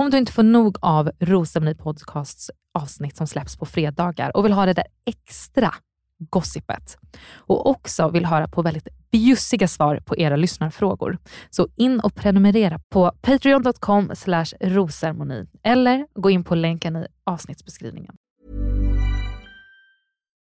Om du inte får nog av Rosemary Podcasts avsnitt som släpps på fredagar och vill ha det där extra gossipet och också vill höra på väldigt bjussiga svar på era lyssnarfrågor, så in och prenumerera på patreon.com/rosermoni eller gå in på länken i avsnittsbeskrivningen.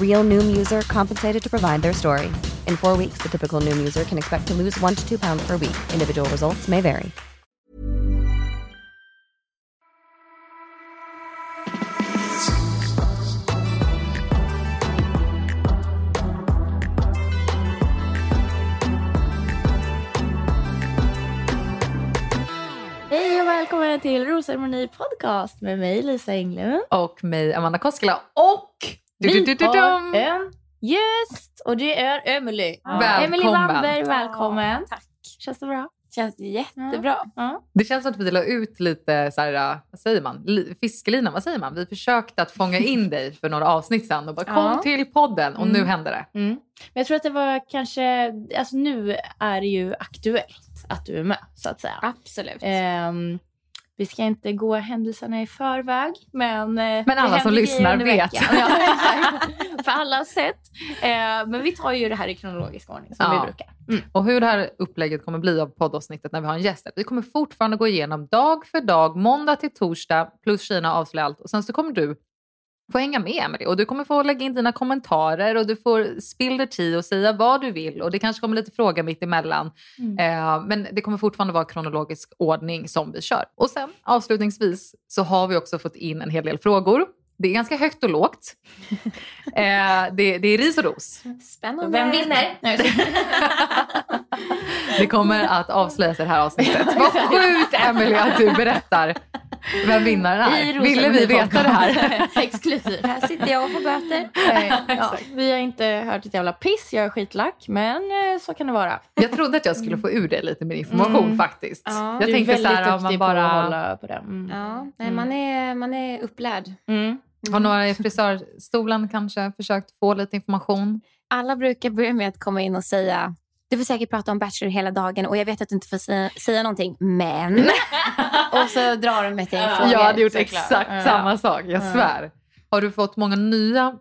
Real Noom user compensated to provide their story. In 4 weeks, the typical Noom user can expect to lose 1 to 2 pounds per week. Individual results may vary. Hej och välkommen till Rosermoni Podcast med mig, Lisa Englund. Och mig, Amanda Koskela. Och... Vi har en gäst och det är Emelie. Ja. Emelie Wahlberg, välkommen. Tack. Känns det bra? Känns det jättebra. Ja. Det känns som att vi la ut lite så här, vad säger man? Fiskelina, vad säger man? Vi försökte att fånga in dig för några avsnitt sedan och bara kom till podden och nu händer det. Mm. Men jag tror att det var kanske, alltså nu är det ju aktuellt att du är med så att säga. Absolut. Vi ska inte gå händelserna i förväg, men alla som lyssnar vet. För alla har sett. Men vi tar ju det här i kronologisk ordning som vi brukar. Mm. Och hur det här upplägget kommer bli av poddavsnittet när vi har en gäst. Vi kommer fortfarande gå igenom dag för dag, måndag till torsdag, plus Kina avslöjar allt. Och sen så kommer du få hänga med det. Och du kommer få lägga in dina kommentarer och du får spill the tea och säga vad du vill. Och det kanske kommer lite fråga mitt emellan. Men det kommer fortfarande vara kronologisk ordning som vi kör. Och sen avslutningsvis så har vi också fått in en hel del frågor. Det är ganska högt och lågt. Det är ris och ros. Spännande. Vem vinner? Det kommer att avslöjas i det här avsnittet. Vad sjukt, Emelie, att du berättar. Vem vinner det här? Ville vi veta det här? Exklusivt. Här sitter jag och får böter. Vi har inte hört ett jävla piss. Jag är skitlack, men så kan det vara. Jag trodde att jag skulle få ur dig lite mer information faktiskt. Ja. Jag tänkte så här, om man bara håller på det. Nej, man är upplärd. Har några i frisörstolen kanske försökt få lite information? Alla brukar börja med att komma in och säga: du får säkert prata om Bachelor hela dagen och jag vet att du inte får säga någonting, men... och så drar de med till en fråga. Jag hade gjort exakt samma sak, jag svär. Har du fått många nya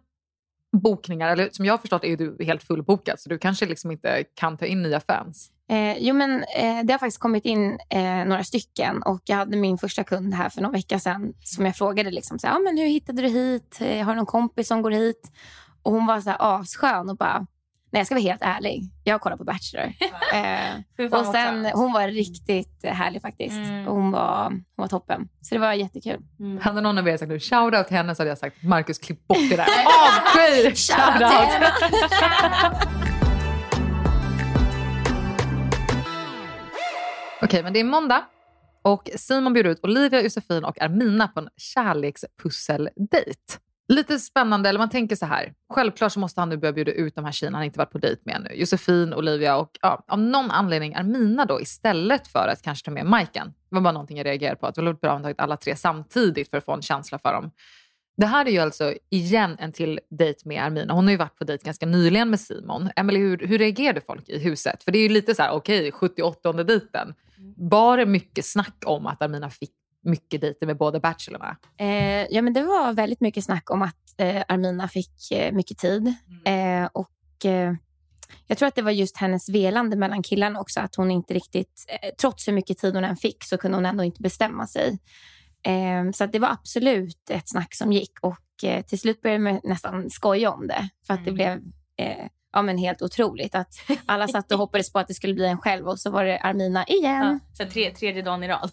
bokningar? Eller som jag har förstått är du helt fullbokad, så du kanske liksom inte kan ta in nya fans. Det har faktiskt kommit in några stycken, och jag hade min första kund här för någon vecka sedan som jag frågade liksom så här, men hur hittade du hit? Har du någon kompis som går hit? Och hon var så här asskön och bara, nej, jag ska vara helt ärlig, jag kollar på Bachelor. Och sen, hon var riktigt härlig faktiskt. Mm. Hon var toppen. Så det var jättekul. Mm. Hade någon av er sagt nu, shoutout henne, så hade jag sagt, Marcus, klipp bort det där. Avsky! Shoutout! Okej, men det är måndag. Och Simon bjuder ut Olivia, Josefin och Armina på en kärlekspusseldejt. Lite spännande, eller man tänker så här. Självklart så måste han nu börja bjuda ut de här tjejerna han inte varit på dejt med nu. Josefin, Olivia och av någon anledning Armina då, istället för att kanske ta med Maiken. Det var bara någonting jag reagerade på. Att det var bra att ha tagit alla tre samtidigt för att få en känsla för dem. Det här är ju alltså igen en till dejt med Armina. Hon har ju varit på dejt ganska nyligen med Simon. Emelie, hur reagerade folk i huset? För det är ju lite så här, okej, 78:e dejten. Bara mycket snack om att Armina fick mycket dejter med båda bachelorna. Men det var väldigt mycket snack om att Armina fick mycket tid. Och jag tror att det var just hennes velande mellan killarna också. Att hon inte riktigt, trots hur mycket tid hon än fick, så kunde hon ändå inte bestämma sig. Så att det var absolut ett snack som gick. Och till slut började man nästan skoja om det. För att det blev helt otroligt. Att alla satt och hoppades på att det skulle bli en själv. Och så var det Armina igen. Ja, så tredje dagen i rad.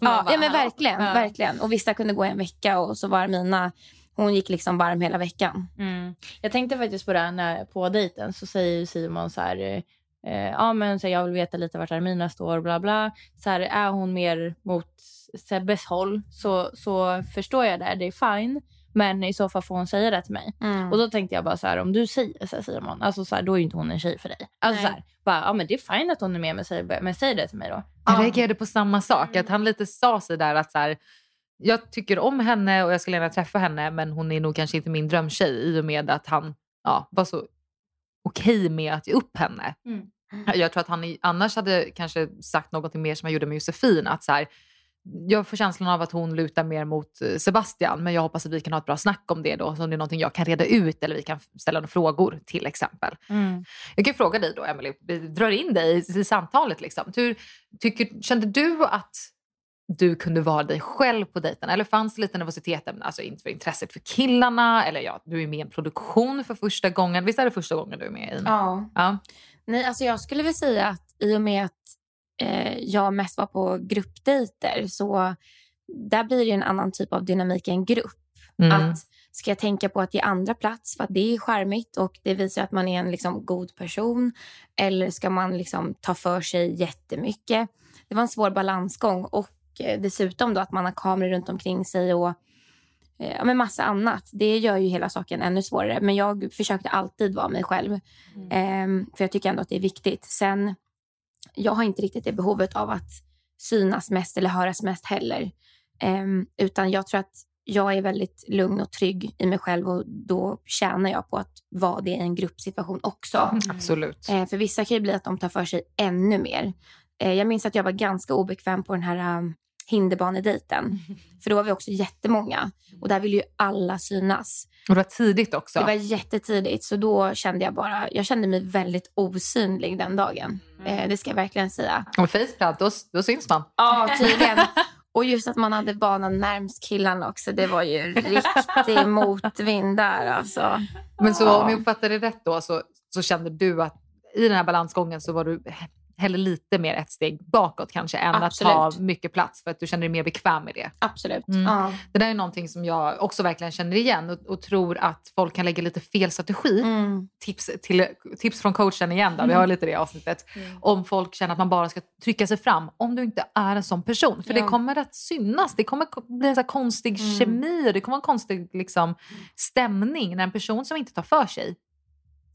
Verkligen. Och vissa kunde gå en vecka. Och så var Armina, hon gick liksom varm hela veckan. Mm. Jag tänkte faktiskt på det här, när på dejten så säger Simon så här, så jag vill veta lite vart Armina står, bla bla. Så här, är hon mer mot Sebbes håll, så förstår jag det är fine. Men i så fall får hon säga det till mig. Mm. Och då tänkte jag bara så här, om du säger så här, Simon, alltså så här, då är ju inte hon en tjej för dig. Alltså så här, men det är fint att hon är med mig, men säg det till mig då. Jag reagerade på samma sak, att han lite sa sig där att så här, jag tycker om henne och jag skulle gärna träffa henne, men hon är nog kanske inte min drömtjej, i och med att han var så okej med att ge upp henne. Mm. Jag tror att han annars hade kanske sagt något mer som han gjorde med Josefin, att så här, jag får känslan av att hon lutar mer mot Sebastian, men jag hoppas att vi kan ha ett bra snack om det då, så om det är någonting jag kan reda ut, eller vi kan ställa några frågor till exempel. Mm. Jag kan fråga dig då, Emelie, drar in dig i samtalet liksom. Kände du att du kunde vara dig själv på dejten, eller fanns det lite nervositet, men alltså inte för intresset för killarna, eller du är med i en produktion för första gången. Visst är det första gången du är med i? Ja. Nej, alltså jag skulle väl säga att i och med att jag mest var på gruppdejter, så där blir det ju en annan typ av dynamik i en grupp. Mm. Att ska jag tänka på att ge andra plats, för att det är charmigt och det visar att man är en liksom god person, eller ska man liksom ta för sig jättemycket? Det var en svår balansgång, och dessutom då att man har kameror runt omkring sig och massa annat. Det gör ju hela saken ännu svårare, men jag försökte alltid vara mig själv. För jag tycker ändå att det är viktigt. Sen jag har inte riktigt det behovet av att synas mest eller höras mest heller. Utan jag tror att jag är väldigt lugn och trygg i mig själv, och då tjänar jag på att vara det i en gruppsituation också. Mm. Absolut. För vissa kan ju bli att de tar för sig ännu mer. Jag minns att jag var ganska obekväm på den här hinderbanedejten. För då var vi också jättemånga. Och där ville ju alla synas. Och det var tidigt också. Det var jättetidigt. Så då kände jag kände mig väldigt osynlig den dagen. Det ska jag verkligen säga. Och faceplant, då syns man. Ja, tydligen. Och just att man hade banan närmst killarna också. Det var ju riktig motvind där alltså. Men så om jag uppfattar det rätt då, så kände du att i den här balansgången så var du heller lite mer ett steg bakåt kanske, än absolut. Att ta mycket plats, för att du känner dig mer bekväm med det. Absolut. Mm. Ja. Det där är någonting som jag också verkligen känner igen, och tror att folk kan lägga lite fel strategi. Mm. Tips från coachen igen då. Vi har lite det i avsnittet. Mm. Om folk känner att man bara ska trycka sig fram, om du inte är en sån person. För det kommer att synas. Det kommer bli en sån här konstig kemi, och det kommer en konstig liksom stämning när en person som inte tar för sig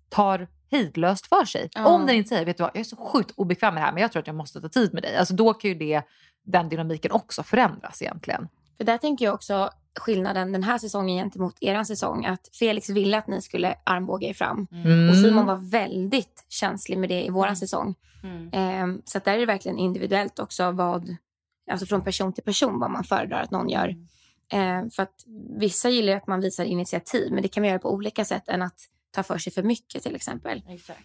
tar hejdlöst för sig. Mm. Om den inte säger, vet du vad, jag är så sjukt obekväm med det här, men jag tror att jag måste ta tid med dig. Alltså då kan ju den dynamiken också förändras egentligen. För där tänker jag också skillnaden den här säsongen gentemot eran säsong, att Felix ville att ni skulle armbåga er fram. Mm. Och Simon var väldigt känslig med det i våran säsong. Mm. Så att där är det verkligen individuellt också, alltså från person till person, vad man föredrar att någon gör. För att vissa gillar att man visar initiativ, men det kan man göra på olika sätt än att ta för sig för mycket till exempel. Exakt.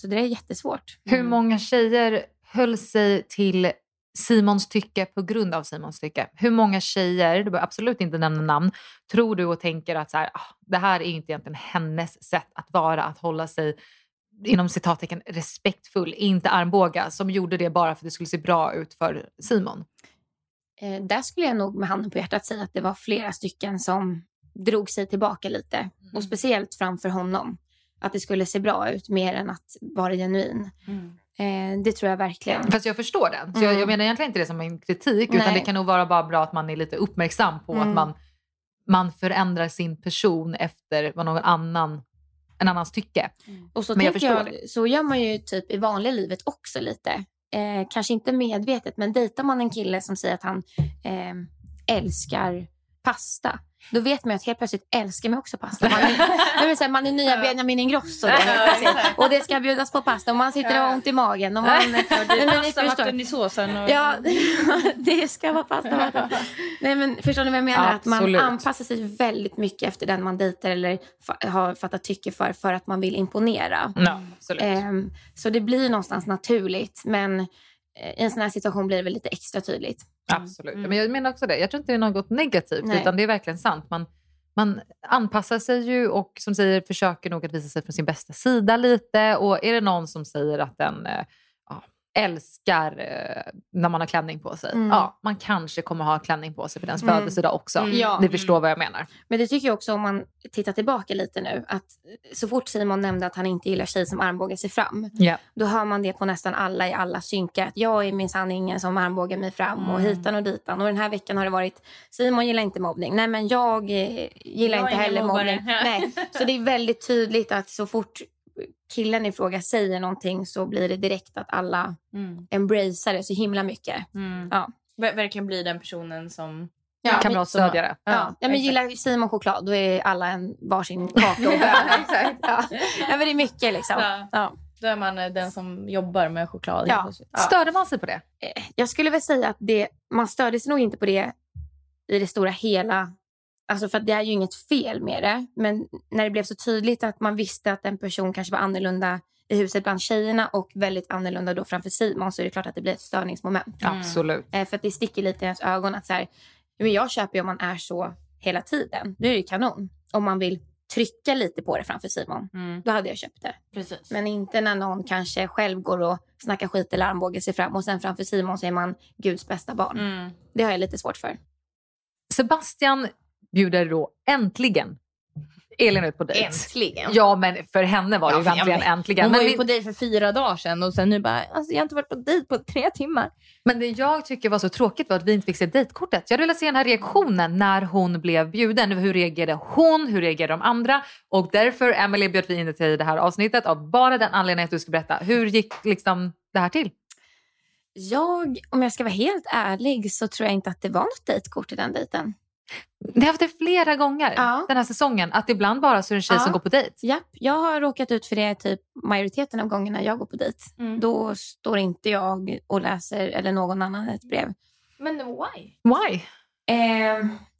Så det är jättesvårt. Hur många tjejer höll sig till Simons tycke på grund av Simons tycke. Hur många tjejer, du behöver absolut inte nämna namn, tror du och tänker att så här, det här är inte egentligen hennes sätt att vara, att hålla sig inom citattecken respektfull, inte armbåga, som gjorde det bara för att det skulle se bra ut för Simon? Där skulle jag nog med handen på hjärtat säga att det var flera stycken som drog sig tillbaka lite. Mm. Och speciellt framför honom. Att det skulle se bra ut mer än att vara genuin. Mm. Det tror jag verkligen. Fast jag förstår den. Så jag menar egentligen inte det som en kritik. Nej. Utan det kan nog vara bara bra att man är lite uppmärksam på att man förändrar sin person efter vad någon annan, en annans tycke. Mm. Och så men jag förstår det. Så gör man ju typ i vanliga livet också lite. Kanske inte medvetet, men dejtar man en kille som säger att han älskar pasta, då vet man att helt plötsligt älskar man också pasta. Man är nya Benjamin Ingrosso. Och det ska bjudas på pasta. Och man sitter och har ont i magen. Och man, vatten i såsen. Och... ja, det ska vara pasta. Vatten. Nej, men förstår ni vad jag menar? Absolut. Att man anpassar sig väldigt mycket efter den man dejtar. Eller har fattat tycke för att man vill imponera. No, absolut. Så det blir någonstans naturligt. Men i en sån här situation blir det väl lite extra tydligt. Absolut, men jag menar också det. Jag tror inte det är något negativt. Nej. Utan det är verkligen sant. Man anpassar sig ju och som säger försöker nog att visa sig från sin bästa sida lite. Och är det någon som säger att den älskar när man har klänning på sig. Ja, man kanske kommer ha klänning på sig för dens födelsedag också. Ni förstår vad jag menar. Men det tycker jag också om man tittar tillbaka lite nu. Att så fort Simon nämnde att han inte gillar tjej som armbågar sig fram. Yeah. Då hör man det på nästan alla i alla synkar. Att jag är minsann ingen som armbågar mig fram. Och hitan och ditan. Och den här veckan har det varit Simon gillar inte mobbning. Nej, men jag gillar inte heller mobbning. Nej. Så det är väldigt tydligt att så fort killen i fråga säger någonting så blir det direkt att alla embracear det så himla mycket. Ja. Verkligen blir den personen som kan vara stödjare. Ja, men gillar Simon choklad, då är alla en varsin kaka och exakt. Ja, det är mycket liksom. Ja. Då är man den som jobbar med choklad. Ja. Störde man sig på det? Jag skulle väl säga att man störde sig nog inte på det i det stora hela. Alltså för att det är ju inget fel med det. Men när det blev så tydligt att man visste att en person kanske var annorlunda i huset bland tjejerna. Och väldigt annorlunda då framför Simon. Så är det klart att det blir ett störningsmoment. Absolut. För att det sticker lite i ens ögon. Att så här, men jag köper ju om man är så hela tiden. Det är ju kanon. Om man vill trycka lite på det framför Simon. Då hade jag köpt det. Precis. Men inte när någon kanske själv går och snackar skit eller armbågar sig fram. Och sen framför Simon så är man Guds bästa barn. Det har jag lite svårt för. Sebastian bjuder då äntligen Elin ut på dejt. Äntligen? Ja, men för henne var det ju verkligen äntligen. Hon var ju på dejt för 4 dagar sedan och sen nu bara, alltså jag har inte varit på dejt på 3 timmar. Men det jag tycker var så tråkigt var att vi inte fick se dejtkortet. Jag ville se den här reaktionen när hon blev bjuden. Hur reagerade hon? Hur reagerade de andra? Och därför, Emelie, bjöd vi in dig till det här avsnittet av bara den anledningen att du ska berätta. Hur gick liksom det här till? Om jag ska vara helt ärlig så tror jag inte att det var något dejtkort i den dejten. Det har haft det flera gånger den här säsongen. Att ibland bara så är det en tjej som går på dejt. Japp, jag har råkat ut för det typ majoriteten av gångerna jag går på dejt. Då står inte jag och läser eller någon annan ett brev. Men why?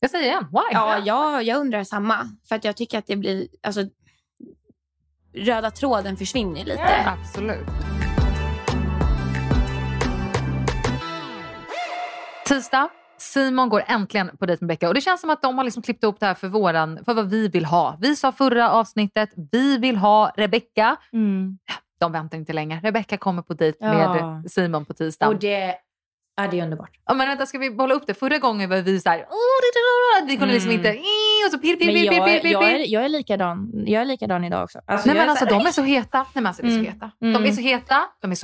Jag säger igen, why? Ja, jag undrar samma. För att jag tycker att det blir... alltså, röda tråden försvinner lite. Yeah. Absolut. Tisdag. Simon går äntligen på dejt med Rebecka. Och det känns som att de har liksom klippt ihop det här för vad vi vill ha. Vi sa förra avsnittet, vi vill ha Rebecka. De väntar inte längre. Rebecka kommer på dejt med Simon på tisdag. Och det är underbart. Ja, men vänta, ska vi bolla upp det? Förra gången var vi såhär, vi kunde liksom inte... och så pirr. Jag är likadan. Jag är likadan idag också. Alltså, nej, men alltså, de är så heta. De är så heta. De är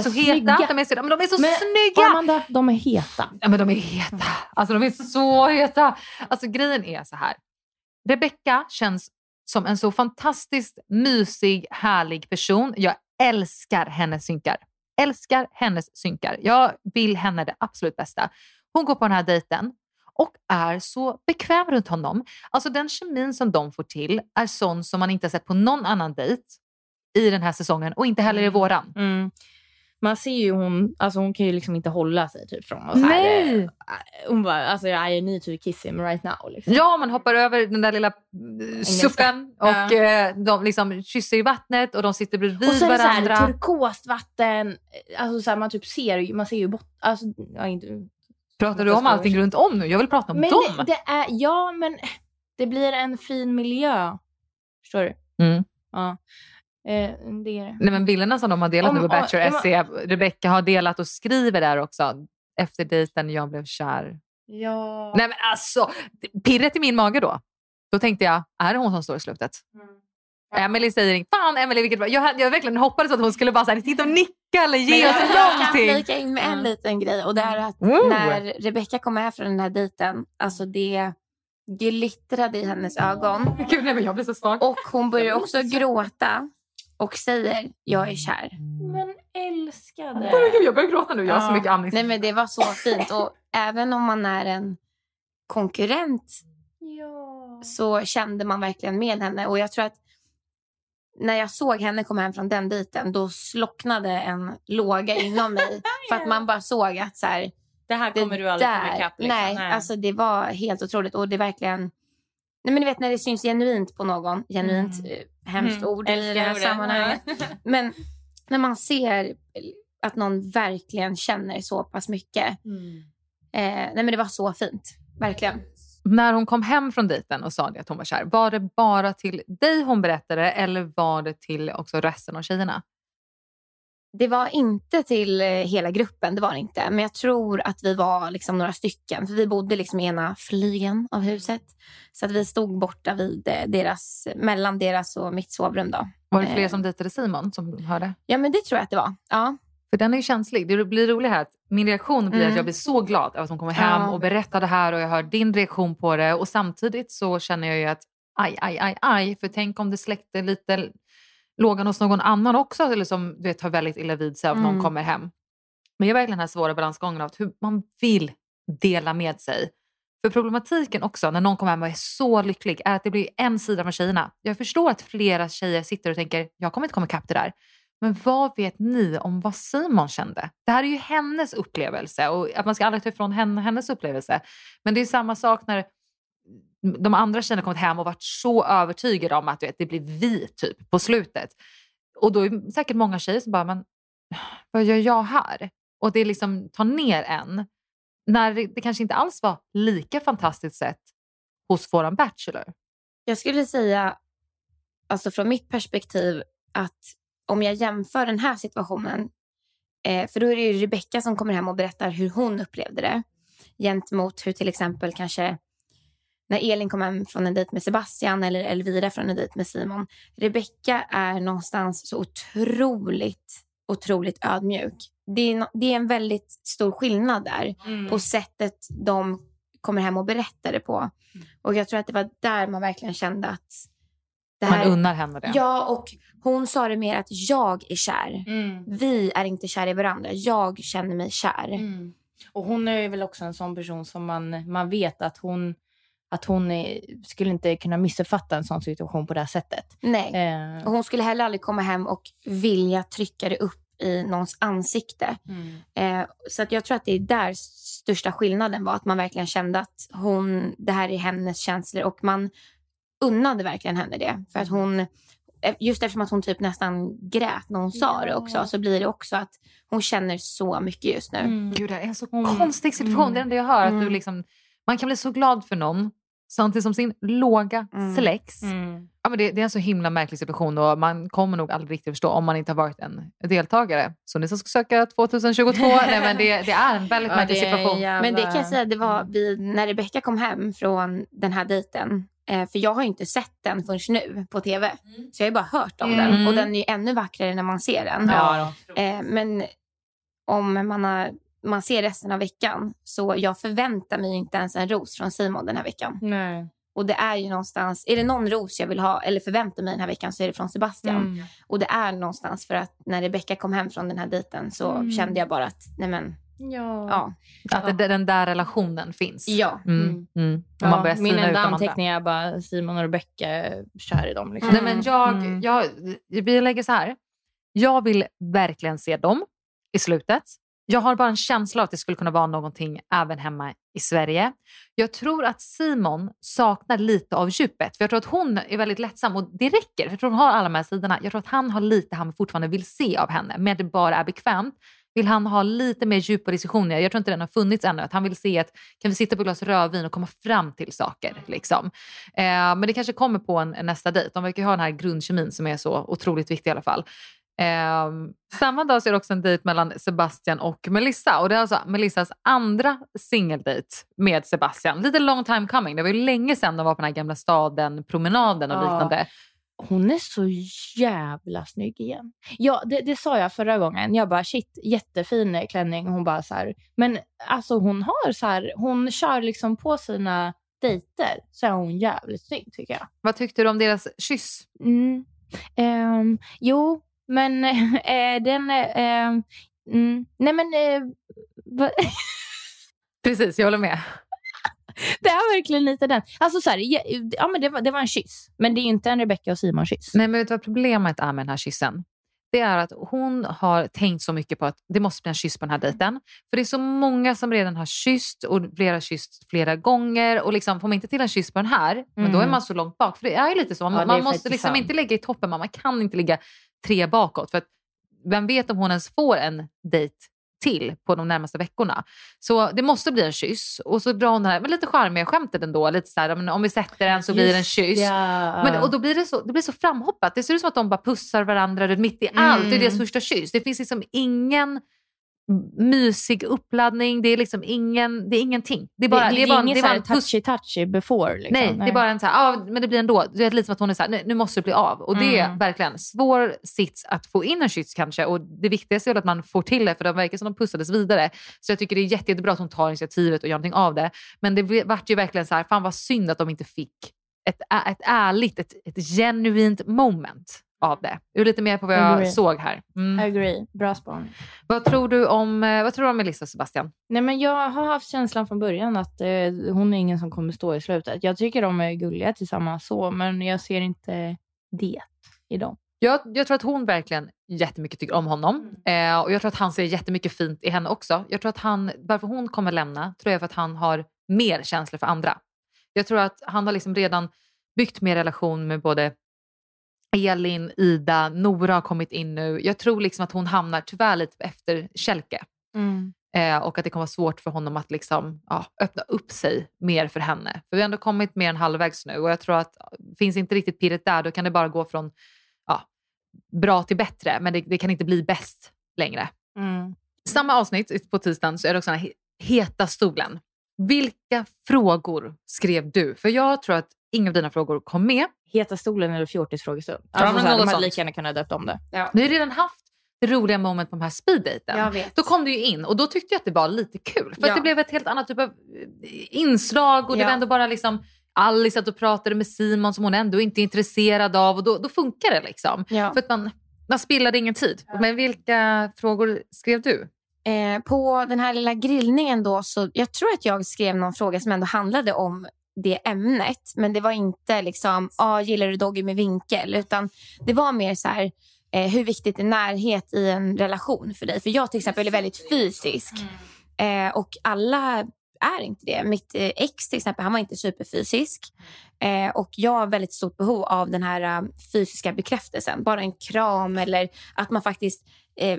så heta. Men de är så snygga. Amanda, de är heta. Ja, men de är heta. Alltså, de är så heta. Alltså, grejen är så här. Rebecka känns som en så fantastiskt mysig, härlig person. Jag älskar hennes synkar. Jag vill henne det absolut bästa. Hon går på den här dejten och är så bekväm runt honom. Alltså den kemin som de får till är sån som man inte har sett på någon annan dejt i den här säsongen och inte heller i våran. man ser ju hon, alltså hon kan ju liksom inte hålla sig typ från och så här. Nej. Hon bara, alltså I need to kiss him right now liksom. Ja, man hoppar över den där lilla suppen och de liksom kysser i vattnet och de sitter bredvid varandra. Och så är det varandra. Så här turkost vatten, alltså så här, man typ ser, man ser ju bort, alltså inte. Pratar du om allting runt om nu? Jag vill prata om men dem. Men det blir en fin miljö. Förstår du? Mm. Ja. Det är det. Nej, men bilderna som de har delat nu på Bachelor SC, Rebecka har delat och skriver där också. Efter dejten jag blev kär. Ja. Nej men alltså, pirret i min mage då. Då tänkte jag, är det hon som står i slutet? Mm. Ja. Emelie säger inget. Fan Emelie, vilket bra. Jag verkligen hoppades att hon skulle bara såhär, titta och nicka eller ge oss någonting. Jag kan flika in med en liten grej. Och det är att när Rebecka kommer här från den här dejten, alltså det glittrade i hennes ögon. Gud, nej, men jag blir så svag. Och hon börjar också gråta och säger, jag är kär. Men älskade. Jag börjar gråta nu, jag har så mycket amning. Nej, men det var så fint. Och även om man är en konkurrent så kände man verkligen med henne. Och jag tror att när jag såg henne komma hem från den dejten, då slocknade en låga inom mig. För att man bara såg att så här, det här kommer du aldrig komma ikapp liksom. Nej, alltså det var helt otroligt. Och det verkligen, nej men du vet när det syns genuint på någon. Genuint, hemskt ord i det här sammanhanget. Men när man ser att någon verkligen känner så pass mycket. Nej men det var så fint, verkligen. När hon kom hem från dejten och sa det att hon var kär, var det bara till dig hon berättade eller var det till också resten av tjejerna? Det var inte till hela gruppen, det var det inte. Men jag tror att vi var liksom några stycken. För vi bodde liksom i ena flygeln av huset. Så att vi stod borta vid mellan deras och mitt sovrum då. Var det fler som dejtade Simon som hörde? Ja, men det tror jag att det var, ja. För den är ju känslig. Det blir roligt här. Min reaktion blir att jag blir så glad att hon kommer hem och berättar det här. Och jag hör din reaktion på det. Och samtidigt så känner jag ju att aj. För tänk om det släckte lite lågan hos någon annan också. Eller som du vet har väldigt illa vid sig av någon kommer hem. Men jag är verkligen den här svåra balansgången av hur man vill dela med sig. För problematiken också när någon kommer hem och är så lycklig är att det blir en sida från tjejerna. Jag förstår att flera tjejer sitter och tänker, jag kommer inte komma ikapp det där. Men vad vet ni om vad Simon kände? Det här är ju hennes upplevelse. Och att man ska aldrig ta ifrån hennes upplevelse. Men det är samma sak när de andra tjejerna kommit hem och varit så övertygade om att det blir vi typ på slutet. Och då är det säkert många tjejer som bara, men vad gör jag här? Och det liksom tar ner en. När det kanske inte alls var lika fantastiskt sett hos våran Bachelor. Jag skulle säga, alltså från mitt perspektiv, att om jag jämför den här situationen, för då är det ju Rebecka som kommer hem och berättar hur hon upplevde det. Gentemot hur till exempel kanske när Elin kom hem från en dejt med Sebastian eller Elvira från en dejt med Simon. Rebecka är någonstans så otroligt ödmjuk. Det är en väldigt stor skillnad där på sättet de kommer hem och berättar det på. Och jag tror att det var där man verkligen kände att man unnar henne det. Ja, och hon sa det mer att jag är kär. Vi är inte kär i varandra. Jag känner mig kär. Och hon är väl också en sån person som man vet att hon skulle inte kunna missuppfatta en sån situation på det här sättet. Nej. Och hon skulle heller aldrig komma hem och vilja trycka det upp i någons ansikte. Så att jag tror att det är där största skillnaden var. Att man verkligen kände att det här är hennes känslor. Och man unnade verkligen henne det. För att hon, just eftersom att hon typ nästan grät när hon sa det också, så blir det också att hon känner så mycket just nu. Gud, det är en så konstig situation. Det är det jag hör, att du liksom, man kan bli så glad för någon samtidigt som sin låga släcks. Ja, men det är en så himla märklig situation, och man kommer nog aldrig riktigt förstå om man inte har varit en deltagare. Så ni som ska söka 2022, nej, men det är en väldigt märklig situation. Men det kan jag säga, det var när Rebecka kom hem från den här dejten. För jag har ju inte sett den förrän nu på tv. Så jag har ju bara hört om den. Och den är ju ännu vackrare när man ser den. Ja, men om man ser resten av veckan, så jag förväntar mig inte ens en ros från Simon den här veckan. Nej. Och det är ju någonstans, är det någon ros jag vill ha eller förväntar mig den här veckan, så är det från Sebastian. Och det är någonstans för att när Rebecka kom hem från den här dejten, så kände jag bara att nej men, att den där relationen finns. Min enda anteckning är bara Simon och Rebecka, kär i dem liksom. Nej, men jag lägger så här. Jag vill verkligen se dem. i slutet. Jag har bara en känsla att det skulle kunna vara någonting även hemma i Sverige. Jag tror att Simon saknar lite av djupet. För jag tror att hon är väldigt lättsam och det räcker. För jag tror hon har alla de här sidorna. Jag tror att han har lite han fortfarande vill se av henne. Men det bara är bekvämt. Vill han ha lite mer djupa diskussioner? Jag tror inte den har funnits ännu. Att han vill se att kan vi sitta på glas rödvin och komma fram till saker. Liksom. Men det kanske kommer på en nästa dejt. De verkar ju ha den här grundkemin som är så otroligt viktig i alla fall. Samma dag så är det också en dejt mellan Sebastian och Melissa. Och det är alltså Melissas andra singeldejt med Sebastian. Lite long time coming. Det var ju länge sedan de var på den här gamla staden, promenaden och liknande. Hon är så jävla snygg igen. Ja, det sa jag förra gången. Jag bara, shit, jättefin klänning. Hon bara så här. Men alltså hon har så här, hon kör liksom på sina dejter. Så är hon jävligt snygg tycker jag. Vad tyckte du om deras kyss? Jo, men den... nej men... Precis, jag håller med. Det är verkligen lite den. Alltså så här, ja men det var en kyss. Men det är ju inte en Rebecka och Simon kyss. Nej, men vet du vad problemet är med den här kyssen? Det är att hon har tänkt så mycket på att det måste bli en kyss på den här dejten. För det är så många som redan har kysst och flera gånger. Och liksom får man inte till en kyss på den här, men då är man så långt bak. För det är ju lite så. Ja, man måste liksom sant. Inte ligga i toppen. Man kan inte ligga 3 bakåt. För att, vem vet om hon ens får en dejt till på de närmaste veckorna. Så det måste bli en kyss. Och så drar hon den här, men lite charmiga skämtet ändå. Lite så här, om vi sätter den så blir det en kyss. Yeah. Men, och då blir det blir så framhoppat. Det ser ut som att de bara pussar varandra mitt i allt. Det är deras första kyss. Det finns liksom ingen mysig uppladdning. Det är liksom ingenting. Det är bara touchy before. Liksom. Nej, det är bara en så här, men det blir ändå. Det är lite som att hon är så här, nu måste det bli av. Och det är verkligen svår sits att få in en kyss kanske. Och det viktigaste är att man får till det. För det verkar som de pussades vidare. Så jag tycker det är jättebra att hon tar initiativet och gör någonting av det. Men det vart ju verkligen så här, fan vad synd att de inte fick ett ärligt, ett genuint moment av det. Det är lite mer på vad jag såg här. Agree. Bra spån. Vad tror du om Melissa och Sebastian? Nej, men jag har haft känslan från början att hon är ingen som kommer stå i slutet. Jag tycker de är gulliga tillsammans så, men jag ser inte det i dem. Jag tror att hon verkligen jättemycket tycker om honom. Och jag tror att han ser jättemycket fint i henne också. Jag tror att varför hon kommer lämna tror jag för att han har mer känslor för andra. Jag tror att han har liksom redan byggt mer relation med både Elin, Ida, Nora har kommit in nu. Jag tror liksom att hon hamnar tyvärr lite efter kälke. Och att det kommer vara svårt för honom att liksom, öppna upp sig mer för henne. För vi har ändå kommit mer än halvvägs nu. Och jag tror att finns inte riktigt pirret där. Då kan det bara gå från bra till bättre. Men det kan inte bli bäst längre. Samma avsnitt på tisdagen så är det också den här heta stolen. Vilka frågor skrev du? För jag tror att inga av dina frågor kom med. Heta stolen eller 40-frågestund. Alltså, de hade lika gärna kunnat döpt om det. Ja. Vi har redan haft det roliga moment på de här speeddejten. Då kom du ju in och då tyckte jag att det var lite kul. För att det blev ett helt annat typ av inslag. Och det var ändå bara liksom Alice att du pratade med Simon som hon ändå inte är intresserad av. Och då funkar det liksom. Ja. För att man spillade ingen tid. Ja. Men vilka frågor skrev du? På den här lilla grillningen då så jag tror att jag skrev någon fråga som ändå handlade om det ämnet, men det var inte liksom, gillar du doggy med vinkel, utan det var mer så här, hur viktigt är närhet i en relation för dig? För jag till exempel är väldigt fysisk och alla är inte det. Mitt ex till exempel, han var inte superfysisk och jag har väldigt stort behov av den här fysiska bekräftelsen, bara en kram eller att man faktiskt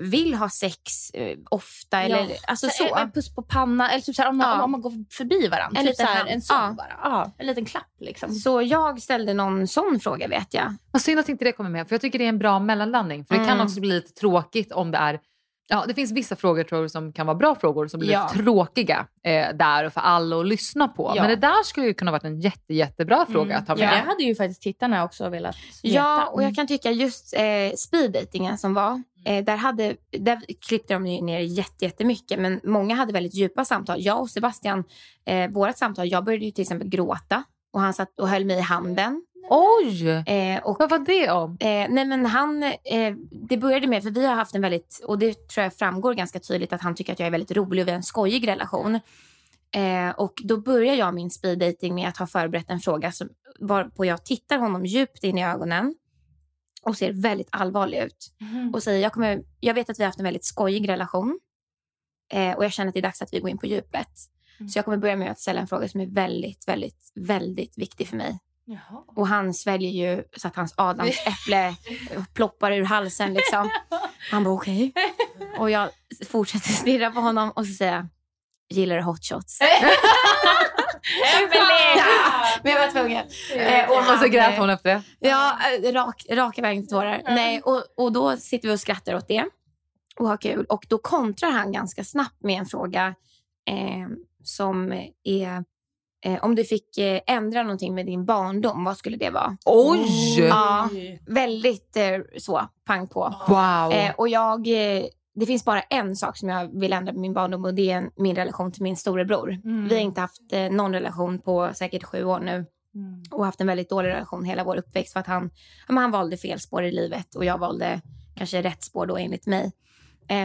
vill ha sex ofta eller alltså så en puss på panna eller typ så här, om man går förbi varandra, typ så här, en sån en liten klapp liksom. Så jag ställde någon sån fråga vet jag. Vad synd att inte det kommer med, för jag tycker det är en bra mellanlandning, för det kan också bli lite tråkigt om det är det finns vissa frågor tror jag, som kan vara bra frågor som blir lite tråkiga där och för alla att lyssna på. Men det där skulle ju kunna varit en jättebra fråga att ta med. Jag hade ju faktiskt tittarna också velat veta. Ja, och jag kan tycka just speeddatingen som var där klippte de ner jättemycket, men många hade väldigt djupa samtal. Jag och Sebastian, vårt samtal, jag började ju till exempel gråta och han satt och höll mig i handen. Oj! Vad var det om? Nej men han, det började med, för vi har haft en väldigt, och det tror jag framgår ganska tydligt att han tycker att jag är väldigt rolig och vi har en skojig relation. Och då börjar jag min speed dating med att ha förberett en fråga som, varpå jag tittar honom djupt in i ögonen. och ser väldigt allvarlig ut. Mm. Och säger, jag vet att vi har haft en väldigt skojig relation. Och jag känner att det är dags att vi går in på djupet. Mm. Så jag kommer börja med att ställa en fråga som är väldigt, väldigt, väldigt viktig för mig. Jaha. Och han sväljer ju så att hans Adams äpple ploppar ur halsen liksom. Han bara okej. Okay. Och jag fortsätter stirra på honom och så säger, gillar du hot shots? Emelie! Men jag var tvungen. Och så grät hon efter det. Ja, raka vägen till tårar. Mm. Nej, och då sitter vi och skrattar åt det. Och har kul. Och då kontrar han ganska snabbt med en fråga som är... om du fick ändra någonting med din barndom, vad skulle det vara? Oj! Ja, väldigt så, pang på. Wow. Och det finns bara en sak som jag vill ändra med min barndom, och det är min relation till min storebror. Mm. Vi har inte haft någon relation på säkert 7 år nu. Mm. Och haft en väldigt dålig relation hela vår uppväxt, för att han valde fel spår i livet och jag valde kanske rätt spår då enligt mig.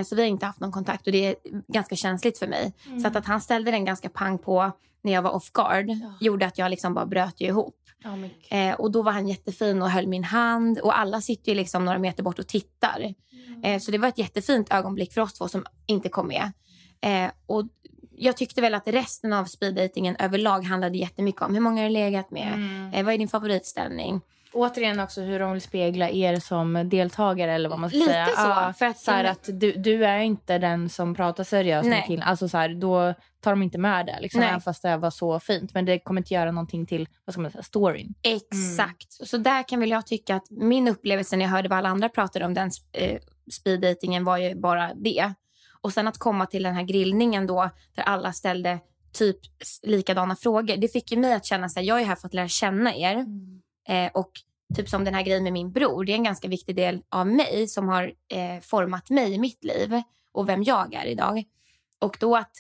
Så vi har inte haft någon kontakt, och det är ganska känsligt för mig. Mm. Så att han ställde den ganska pang på när jag var off guard, gjorde att jag liksom bara bröt ju ihop. Oh, och då var han jättefin och höll min hand. Och alla sitter ju liksom några meter bort och tittar. Mm. Så det var ett jättefint ögonblick för oss två som inte kom med. Och jag tyckte väl att resten av speeddatingen överlag handlade jättemycket om hur många har du legat med? Mm. Vad är din favoritställning? Återigen också hur de vill spegla er som deltagare, eller vad man ska lite säga. Så. Ja, för att, så här, att du är inte den som pratar seriöst med killen. Alltså så här, då tar de inte med det. Liksom, även fast det var så fint. Men det kommer inte göra någonting till, vad ska man säga, storyn. Exakt. Mm. Så där kan väl jag tycka att min upplevelse när jag hörde vad alla andra pratade om den speeddatingen var ju bara det. Och sen att komma till den här grillningen då, där alla ställde typ likadana frågor. Det fick ju mig att känna så här, jag är här för att lära känna er. Mm. Och typ som den här grejen med min bror, det är en ganska viktig del av mig som har format mig i mitt liv och vem jag är idag. Och då att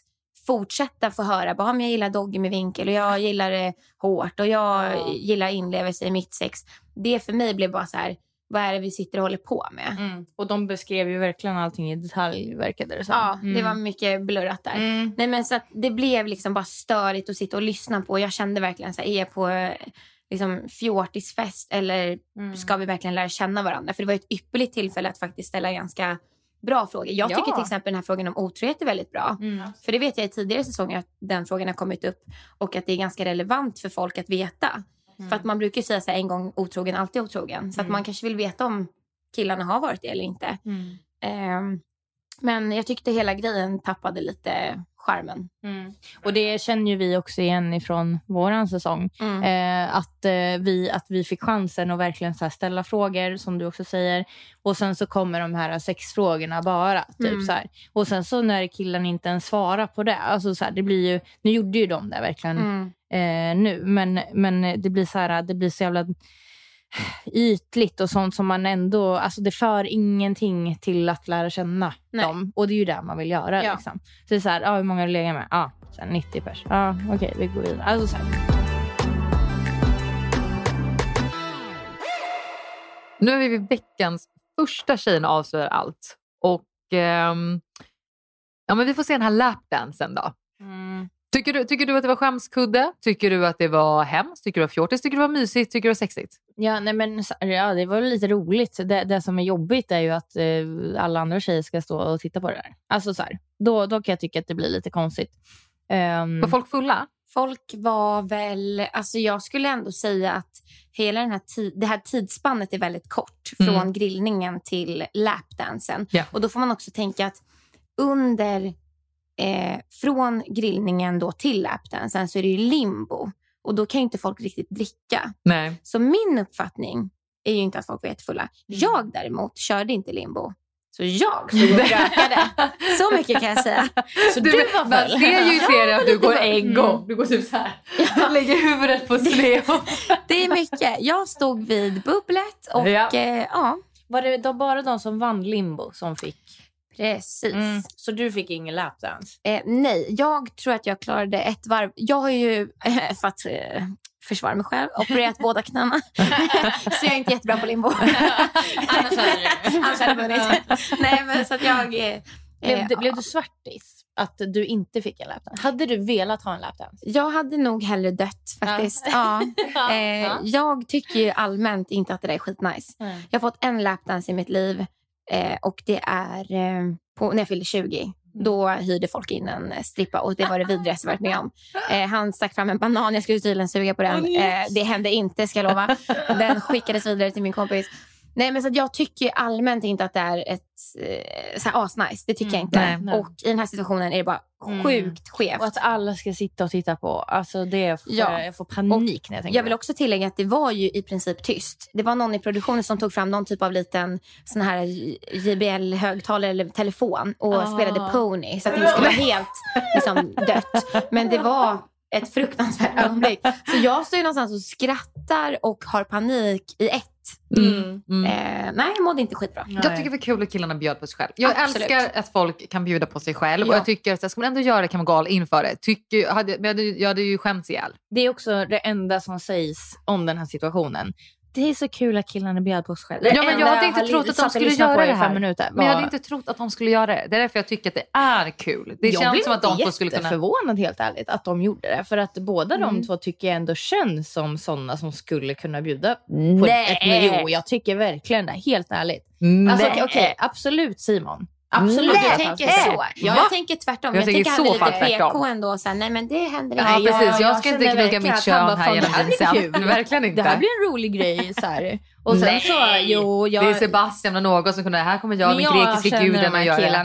fortsätta få höra bara, jag gillar doggy med vinkel och jag gillar det hårt och jag gillar inlevelse i mitt sex. Det för mig blev bara så här, vad är det vi sitter och håller på med? Mm. Och de beskrev ju verkligen allting i detalj, verkade det som. Ja, det var mycket blurrat där. Mm. Nej, men så att det blev liksom bara störigt att sitta och lyssna på. Jag kände verkligen så här, är på... liksom fjortisfest, eller ska vi verkligen lära känna varandra? För det var ett ypperligt tillfälle att faktiskt ställa ganska bra frågor. Jag tycker till exempel den här frågan om otrohet är väldigt bra. Mm. För det vet jag i tidigare säsonger att den frågan har kommit upp och att det är ganska relevant för folk att veta. Mm. För att man brukar säga så här, en gång otrogen, alltid otrogen. Så att man kanske vill veta om killarna har varit det eller inte. Mm. Men jag tyckte hela grejen tappade lite... skärmen. Mm. Och det känner ju vi också igen ifrån våran säsong. Mm. Att vi fick chansen att verkligen så här ställa frågor, som du också säger. Och sen så kommer de här sexfrågorna bara. Typ, så här. Och sen så när killen inte ens svarar på det. Alltså så här, det blir ju, nu gjorde ju de det verkligen nu. Men det blir så här, det blir så jävla... ytligt och sånt som man ändå, alltså det för ingenting till att lära känna dem, och det är ju det man vill göra liksom. Så det är såhär, hur många du lägger med? 90 pers, okej, vi går vidare, alltså så här. Nu är vi veckans första tjejen avslöjar allt, och men vi får se den här lapdansen då. Tycker du att det var skämskudde? Tycker du att det var hemskt? Tycker du att det var fjortis? Tycker du att det var mysigt? Tycker du att det var sexigt? Ja, nej men, det var lite roligt. Det som är jobbigt är ju att alla andra tjejer ska stå och titta på det där. Alltså så här, då kan jag tycka att det blir lite konstigt. Var folk fulla? Folk var väl... Alltså jag skulle ändå säga att hela den här det här tidsspannet är väldigt kort. Från grillningen till lapdansen. Yeah. Och då får man också tänka att under... från grillningen då till lapdansen så är det ju limbo, och då kan ju inte folk riktigt dricka. Nej. Så min uppfattning är ju inte att folk var jättefulla. Jag däremot körde inte limbo, så jag stod och rökade. Så mycket kan jag säga. Så du var full. Man ser ju att du går en gång. Du går typ så här. Ja. Lägger huvudet på slev. Det är mycket. Jag stod vid bubblet och Var det då bara de som vann limbo som fick? Precis. Så du fick ingen lapdans? Nej, jag tror att jag klarade ett varv. Jag har ju, för att försvara mig själv, opererat båda knäna. Så jag är inte jättebra på limbo. Annars hade jag vunnit. Nej, men så att jag... blev du svartis? att du inte fick en laptop. Hade du velat ha en laptop? Jag hade nog hellre dött faktiskt. Ja. Ja. Jag tycker ju allmänt inte att det där är skitnice. Mm. Jag har fått en laptop i mitt liv. Och det är när jag fyllde 20. Då hyrde folk in en strippa. Och det var det vidrigaste jag varit med om. Han stack fram en banan. Jag skulle tydligen suga på den. Det hände inte, ska jag lova. Den skickades vidare till min kompis. Nej, men så att jag tycker allmänt inte att det är ett så här asnice. Det tycker jag inte. Nej. Och i den här situationen är det bara sjukt skevt. Och att alla ska sitta och titta på. Alltså det får, jag får panik när jag tänker. Jag vill också tillägga att det var ju i princip tyst. Det var någon i produktionen som tog fram någon typ av liten sån här JBL-högtalare eller telefon. Och spelade Pony. Så att det skulle vara helt liksom dött. Men det var ett fruktansvärt ögonblick. Så jag står ju någonstans och skrattar och har panik i ett. Nej, mådde inte skitbra. Nej. Jag tycker det är kul att killarna bjöd på sig själv. Jag älskar att folk kan bjuda på sig själv. Och jag tycker att ska man ändå göra det kan man gå all in för det. Jag hade ju skämts ihjäl. Det är också det enda som sägs om den här situationen. Det är så kul att killarna bjöd på sig själv. Ja, men jag hade inte trott att de skulle göra det här. Men jag hade inte trott att de skulle göra det. Det är därför jag tycker att det är kul. Det känns som att de skulle kunna. Jag blev förvånad helt ärligt att de gjorde det. För att båda de två tycker jag ändå känns som sådana som skulle kunna bjuda på ett miljon. Jag tycker verkligen det, helt ärligt. Alltså, okej, absolut Simon. Absolut, jag tänker så. Jag tänker tvärtom. Jag tänker så fan tvärtom. Ändå, så här, nej, men det händer inte. Nej, precis. Jag ska inte knugga mitt kön här genom min. Verkligen inte. Det här blir en rolig grej. Så här. Och sen det är Sebastian och någon som kunde, här kommer jag med grekiska guden och göra.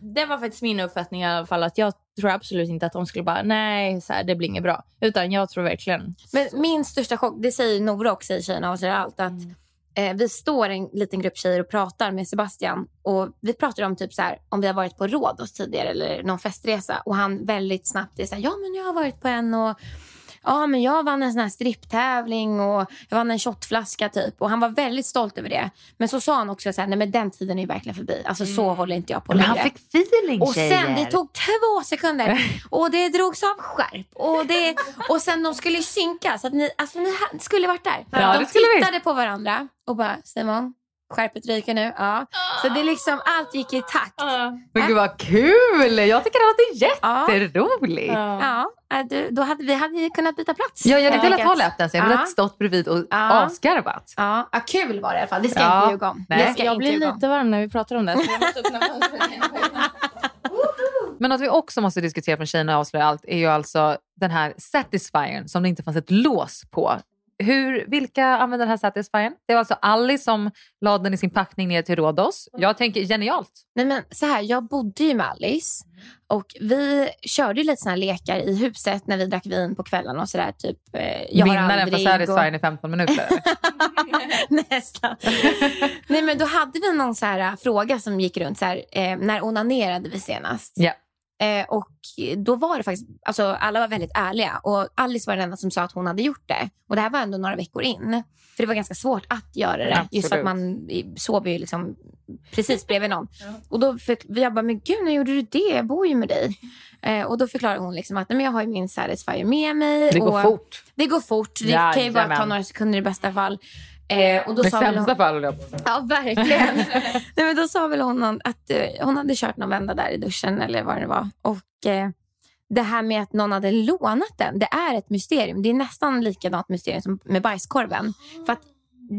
Det var faktiskt min uppfattning i alla fall. Att jag tror absolut inte att de skulle bara, nej, så här, det blir inget bra. Utan jag tror verkligen. Men min största chock, det säger Nora också i Kina och så allt att vi står en liten grupp tjejer och pratar med Sebastian. Och vi pratar om typ så här, om vi har varit på Rådos tidigare eller någon festresa. Och han väldigt snabbt är så här, ja men jag har varit på en och ja men jag vann en sån här stripptävling och jag vann en shotflaska typ. Och han var väldigt stolt över det. Men så sa han också så här, nej men den tiden är ju verkligen förbi. Alltså så håller inte jag på längre. Men han fick feeling, och sen tjejer. Det tog 2 sekunder. Och det drogs av skärp. Och sen de skulle ju synka. Så att ni skulle varit där. Ja, de tittade på varandra och bara, Simon, skärpet ryker nu, ja. Så det är liksom, allt gick i takt. Men gud vad kul, jag tycker att det är jätteroligt. Då hade vi kunnat byta plats. Ja, jag hade velat ha läpten, så jag hade stått bredvid och avskarvat. Ja, kul var det i alla fall, det ska inte ljuga om. Jag blir lite varm när vi pratar om det, så jag måste öppna fönstret. Men att vi också måste diskutera från Kina och avslöja allt är ju alltså den här Satisfyern som det inte fanns ett lås på. Vilka använder den här Satisfyern? Det var alltså Alice som lade den i sin packning ner till Rådos. Jag tänker genialt. Nej men så här, jag bodde ju med Alice och vi körde lite såna här lekar i huset när vi drack vin på kvällen och sådär typ. Vinnaren på Satisfyern i 15 minuter. Nästan. Nej men då hade vi någon så här fråga som gick runt så här, när onanerade vi senast? Ja. Och då var det faktiskt, alltså alla var väldigt ärliga och Alice var den enda som sa att hon hade gjort det. Och det här var ändå några veckor in. För det var ganska svårt att göra det. Absolut. Just för att man sov ju liksom precis bredvid någon. Ja. Och då jag bara, men gud, när gjorde du det? Jag bor ju med dig. Och då förklarar hon liksom att men jag har ju min Satisfyer med mig. Det går fort. Det går fort, det kan ju bara ta några sekunder i bästa fall. Och då sa hon, ja verkligen. Nej, men då sa väl hon att hon hade kört någon vända där i duschen eller vad det var. Och det här med att någon hade lånat den, det är ett mysterium. Det är nästan likadant mysterium som med bajskorven. För att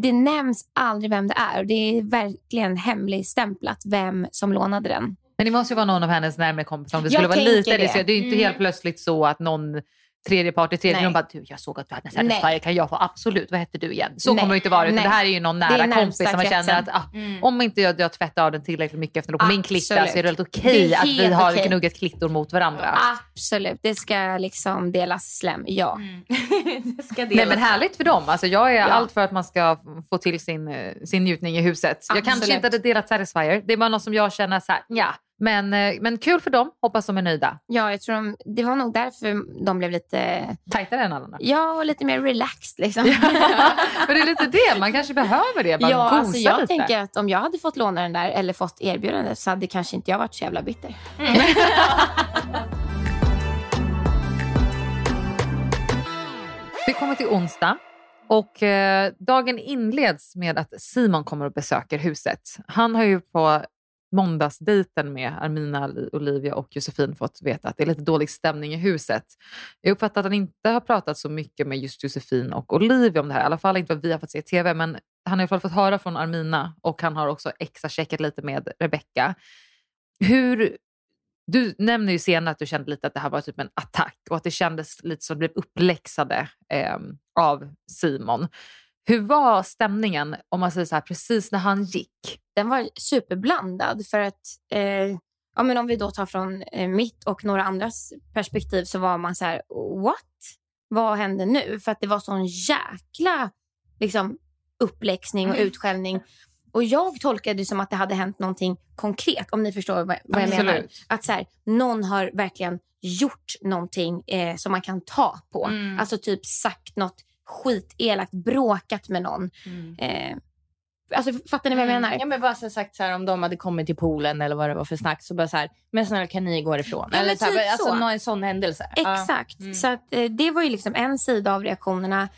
det nämns aldrig vem det är. Och det är verkligen hemligstämplat vem som lånade den. Men det måste ju vara någon av hennes närmare kompisar. Om det skulle vara lite det. Så det är ju inte helt plötsligt så att någon tredje part, de bara, du, jag såg att du hade en Satisfyer, kan jag få, absolut, vad heter du igen? Så kommer det inte vara, utan det här är ju någon nära kompis som man känner att, om inte jag tvättar av den tillräckligt mycket efter på min klitta, så är det helt okej att vi har knuggat klittor mot varandra. Absolut, det ska liksom delas slem, det ska delas. Nej men härligt för dem, alltså jag är allt för att man ska få till sin njutning i huset. Absolut. Jag kanske inte hade delat Satisfyer, det är bara något som jag känner såhär, Men kul för dem, hoppas de är nöjda. Ja, jag tror det var nog därför de blev lite tajtare än alla andra. Ja, och lite mer relaxed liksom. Men det är lite det, man kanske behöver det. Ja, alltså jag tänker att om jag hade fått låna den där eller fått erbjudandet, så hade kanske inte jag varit så jävla bitter. Vi kommer till onsdag. Och dagen inleds med att Simon kommer och besöker huset. Han har ju på måndagsdejten med Armina, Olivia och Josefin fått veta att det är lite dålig stämning i huset. Jag uppfattar att han inte har pratat så mycket med just Josefin och Olivia om det här. I alla fall inte vad vi har fått se i tv, men han har i alla fall fått höra från Armina och han har också extra checkat lite med Rebecka. Du nämnde ju senare att du kände lite att det här var typ en attack och att det kändes lite som att det blev uppläxade av Simon. Hur var stämningen, om man säger så här, precis när han gick? Den var superblandad för att ja, men om vi då tar från mitt och några andras perspektiv så var man så här, what? Vad hände nu? För att det var sån jäkla liksom, uppläxning och utskällning. Och jag tolkade det som att det hade hänt någonting konkret, om ni förstår vad jag menar. Att så här, någon har verkligen gjort någonting som man kan ta på. Mm. Alltså typ sagt något skitelakt, bråkat med någon. Mm. Alltså fattar ni vad jag menar? Ja, men bara så sagt så här, om de hade kommit till poolen eller vad det var för snack så bara så här, men snälla kan ni gå ifrån? Ja, eller typ så här, alltså någon sån händelse. Exakt. Mm. Så att det var ju liksom en sida av reaktionerna.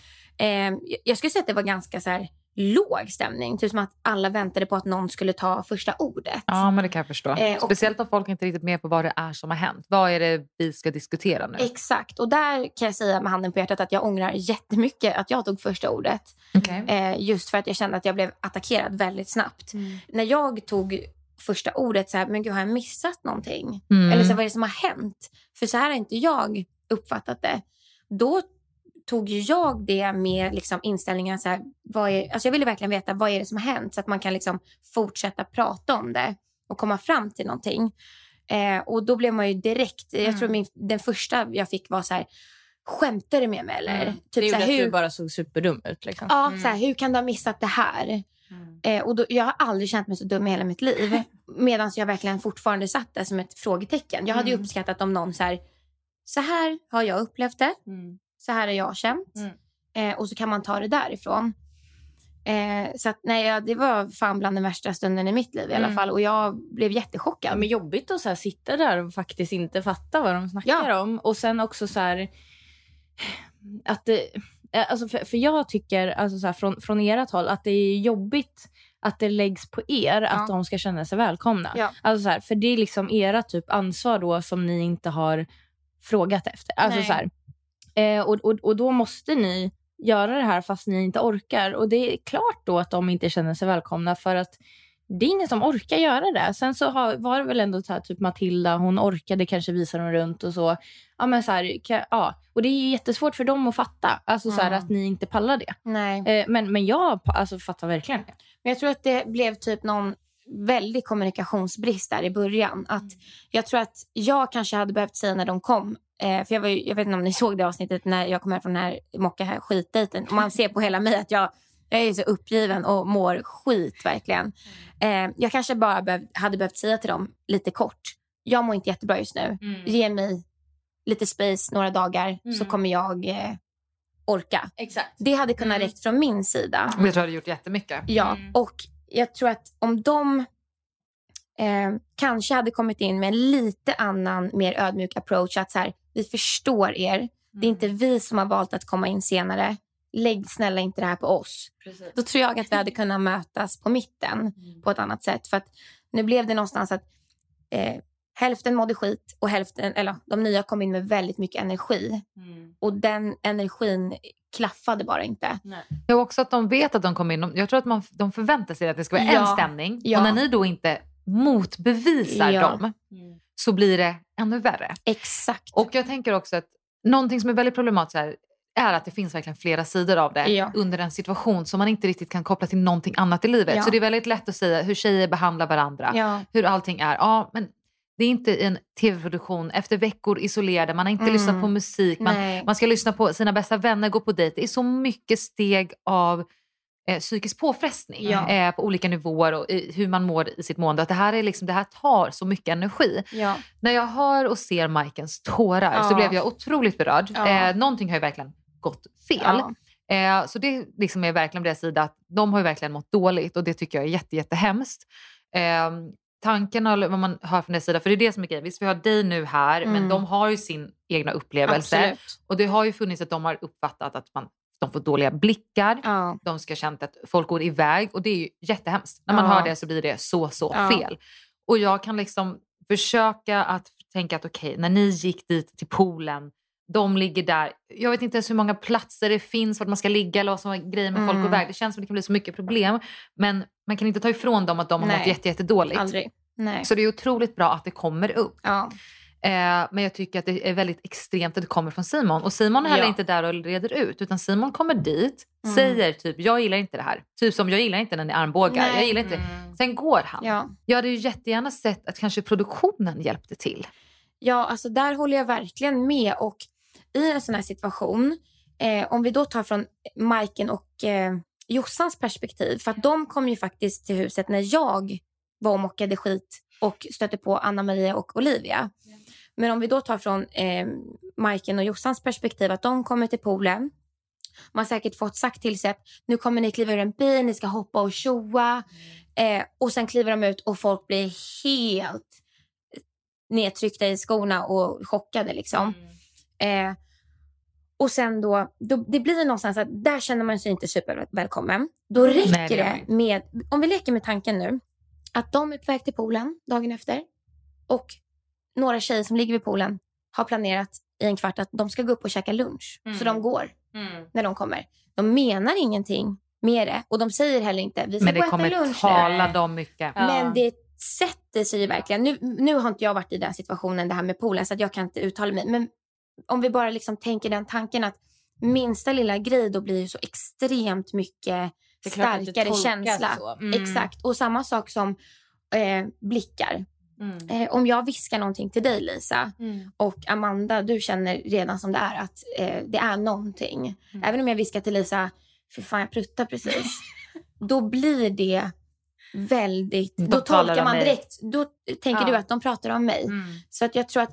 Jag skulle säga att det var ganska så här låg stämning, typ som att alla väntade på att någon skulle ta första ordet. Ja, men det kan jag förstå. Speciellt om folk inte riktigt med på vad det är som har hänt. Vad är det vi ska diskutera nu? Exakt, och där kan jag säga med handen på hjärtat att jag ångrar jättemycket att jag tog första ordet. Okay. Just för att jag kände att jag blev attackerad väldigt snabbt. Mm. När jag tog första ordet så här, men gud, har jag missat någonting? Mm. Eller så här, vad är det som har hänt? För så här har inte jag uppfattat det. Då tog ju jag det med liksom inställningen så här, vad är, alltså jag ville verkligen veta vad är det som har hänt så att man kan liksom fortsätta prata om det och komma fram till någonting. Och då blev man ju direkt, jag tror den första jag fick var så här, skämtar du med mig eller? Mm. Typ, det gjorde så här, att du bara såg superdum ut liksom. Ja, så här, hur kan du ha missat det här? Mm. Och då, jag har aldrig känt mig så dum i hela mitt liv. Medan jag verkligen fortfarande satt där som ett frågetecken. Jag hade ju uppskattat om någon så här har jag upplevt det. Mm. Så här har jag känt. Mm. Och så kan man ta det därifrån. Så att nej, det var fan bland den värsta stunden i mitt liv i alla fall. Och jag blev jättechockad. Ja, men jobbigt att så här sitta där och faktiskt inte fatta vad de snackar om. Och sen också så här att det, alltså för jag tycker alltså så här, från ert håll att det är jobbigt att det läggs på er att de ska känna sig välkomna. Ja. Alltså så här, för det är liksom era typ ansvar då som ni inte har frågat efter. Alltså så här. Och då måste ni göra det här fast ni inte orkar. Och det är klart då att de inte känner sig välkomna för att det är ingen som orkar göra det. Sen så var det väl ändå så här, typ Matilda, hon orkade kanske visa dem runt och så. Ja, men så här, och det är jättesvårt för dem att fatta. Alltså så här, att ni inte pallar det. Nej. Men jag alltså, fattar verkligen det. Men jag tror att det blev typ någon väldigt kommunikationsbrist där i början. Att jag tror att jag kanske hade behövt säga när de kom. För jag vet inte om ni såg det avsnittet när jag kom här från den här mocka-skitdejten. Och man ser på hela mig att jag är så uppgiven och mår skit verkligen. Jag kanske bara hade behövt säga till dem lite kort. Jag mår inte jättebra just nu. Ge mig lite space några dagar så kommer jag orka. Exakt. Det hade kunnat räckt från min sida. Men jag tror jag hade gjort jättemycket. Ja, och jag tror att om de kanske hade kommit in med en lite annan, mer ödmjuk approach. Att så här, vi förstår er. Det är inte vi som har valt att komma in senare. Lägg snälla inte det här på oss. Precis. Då tror jag att vi hade kunnat mötas på mitten på ett annat sätt. För att nu blev det någonstans att hälften mådde skit och hälften, eller de nya kom in med väldigt mycket energi. Och den energin klaffade bara inte. Nej. Det är också att de vet att de kom in. Jag tror att de förväntar sig att det ska vara en stämning. Ja. Och när ni då inte motbevisar dem så blir det ännu värre. Exakt. Och jag tänker också att någonting som är väldigt problematiskt här är att det finns verkligen flera sidor av det under en situation som man inte riktigt kan koppla till någonting annat i livet. Så det är väldigt lätt att säga hur tjejer behandlar varandra, hur allting är. Ja, men det är inte en tv-produktion efter veckor isolerade. Man har inte lyssnat på musik. Man ska lyssna på sina bästa vänner, gå på dejt. Det är så mycket steg av psykisk påfrestning på olika nivåer och hur man mår i sitt mående. Att det här tar så mycket energi. Ja. När jag hör och ser Maikens tårar så blev jag otroligt berörd. Ja. Någonting har ju verkligen gått fel. Ja. Så det liksom är verkligen på deras sida att de har ju verkligen mått dåligt och det tycker jag är jättehemskt. Tanken eller vad man hör från deras sida, för det är det som är grejen. Visst, vi har dig nu här, men de har ju sin egna upplevelse. Absolut. Och det har ju funnits att de har uppfattat att de får dåliga blickar. De ska känna att folk går iväg. Och det är ju jättehemskt. När man hör det så blir det så fel. Och jag kan liksom försöka att tänka att okej, när ni gick dit till poolen, de ligger där. Jag vet inte ens hur många platser det finns, vart man ska ligga eller vad som är grejer med folk och väg. Det känns som det kan bli så mycket problem. Men man kan inte ta ifrån dem att de har mått jättedåligt. Aldrig. Nej. Så det är otroligt bra att det kommer upp. Ja. Men jag tycker att det är väldigt extremt att det kommer från Simon. Och Simon är heller inte där och reder ut, utan Simon kommer dit, säger typ, jag gillar inte det här. Typ som jag gillar inte när ni armbågar. Nej. Jag gillar inte det. Sen går han. Ja. Jag hade ju jättegärna sett att kanske produktionen hjälpte till. Ja, alltså där håller jag verkligen med. Och i en sån här situation, om vi då tar från Maiken och Jossans perspektiv, för att de kom ju faktiskt till huset när jag var och mockade skit och stötte på Anna-Maria och Olivia. Men om vi då tar från Maiken och Jossans perspektiv, att de kommer till poolen. Man har säkert fått sagt till sig att nu kommer ni kliva ur en bil, ni ska hoppa och tjoa. Och sen kliver de ut och folk blir helt nedtryckta i skorna och chockade liksom. Och sen då, det blir någonstans att där känner man sig inte supervälkommen. Då räcker det med, om vi leker med tanken nu, att de är på väg till poolen dagen efter. Och några tjejer som ligger vid poolen har planerat i en kvart att de ska gå upp och käka lunch. Så de går när de kommer. De menar ingenting med det. Och de säger heller inte, vi ska gå och äta lunch. Men det kommer tala dem mycket. Ja. Men det sätter sig verkligen. Nu har inte jag varit i den situationen, det här med poolen, så att jag kan inte uttala mig. Men om vi bara liksom tänker den tanken att minsta lilla grej då blir ju så extremt mycket starkare känsla. Exakt. Och samma sak som blickar. Om jag viskar någonting till dig, Lisa, och Amanda, du känner redan som det är att det är någonting. Även om jag viskar till Lisa, för fan jag pruttar precis. Då blir det väldigt, då tolkar man direkt. Då tänker du att de pratar om mig. Så att jag tror att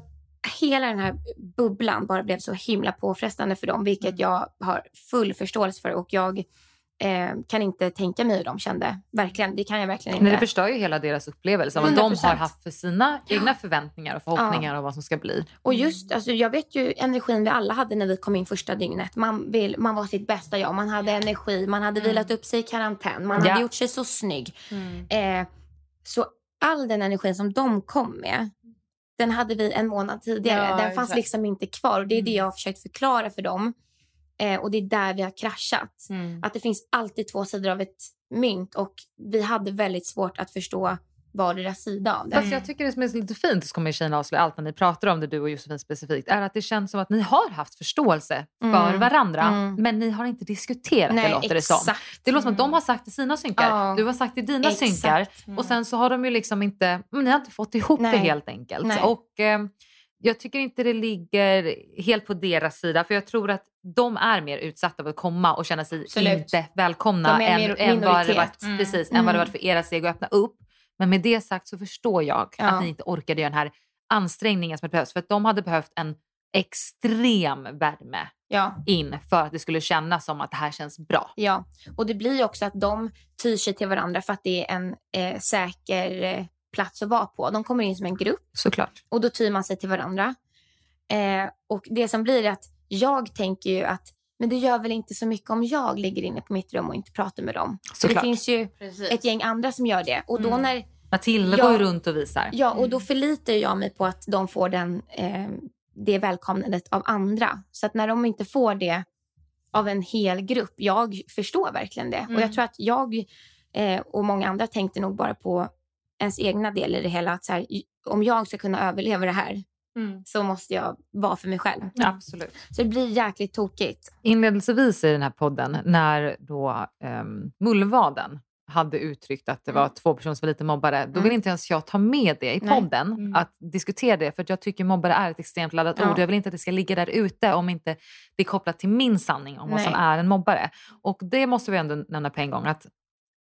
hela den här bubblan bara blev så himla påfrestande för dem, vilket jag har full förståelse för. Och jag kan inte tänka mig hur de kände. Verkligen, det kan jag verkligen inte. Men det förstör ju hela deras upplevelse. Vad de har haft för sina egna förväntningar och förhoppningar om vad som ska bli. Och just, alltså, jag vet ju energin vi alla hade när vi kom in första dygnet. Man var sitt bästa jag. Man hade energi, man hade vilat upp sig i karantän. Man hade gjort sig så snygg. Så all den energin som de kom med, den hade vi en månad tidigare. Den fanns liksom inte kvar. Och det är det jag har försökt förklara för dem. Och det är där vi har kraschat. Att det finns alltid två sidor av ett mynt. Och vi hade väldigt svårt att förstå vardera sida av det. Fast jag tycker det som är lite fint, så kommer tjejerna avslöja allt när ni pratar om det, du och Josefin specifikt, är att det känns som att ni har haft förståelse för varandra, men ni har inte diskuterat. Nej, det låter det som. Det låter som att de har sagt i sina synkar, du har sagt i dina synkar, och sen så har de ju liksom inte, ni har inte fått ihop det helt enkelt. Och jag tycker inte det ligger helt på deras sida, för jag tror att de är mer utsatta av att komma och känna sig inte välkomna än vad det varit, precis, än vad det varit för era steg att öppna upp. Men med det sagt så förstår jag att ni inte orkade göra den här ansträngningen som behövs, för att de hade behövt en extrem värme in för att det skulle kännas som att det här känns bra. Ja, och det blir också att de tyr sig till varandra för att det är en säker plats att vara på. De kommer in som en grupp. Såklart. Och då tyr man sig till varandra. Och det som blir är att jag tänker ju att, men det gör väl inte så mycket om jag ligger inne på mitt rum och inte pratar med dem. Så det finns ju ett gäng andra som gör det. Och då när Matilda går runt och visar. Ja, och då förlitar jag mig på att de får det välkomnandet av andra. Så att när de inte får det av en hel grupp, jag förstår verkligen det. Och jag tror att jag och många andra tänkte nog bara på ens egna del i det hela. Att så här, om jag ska kunna överleva det här, så måste jag vara för mig själv. Ja, absolut. Så det blir jäkligt tokigt. Inledelsevis i den här podden, när då Mullvaden hade uttryckt att det var två personer som var lite mobbare, då vill inte ens jag ta med det i podden, att diskutera det, för att jag tycker mobbare är ett extremt laddat ord. Jag vill inte att det ska ligga där ute om inte det är kopplat till min sanning om vad som är en mobbare. Och det måste vi ändå nämna på en gång, att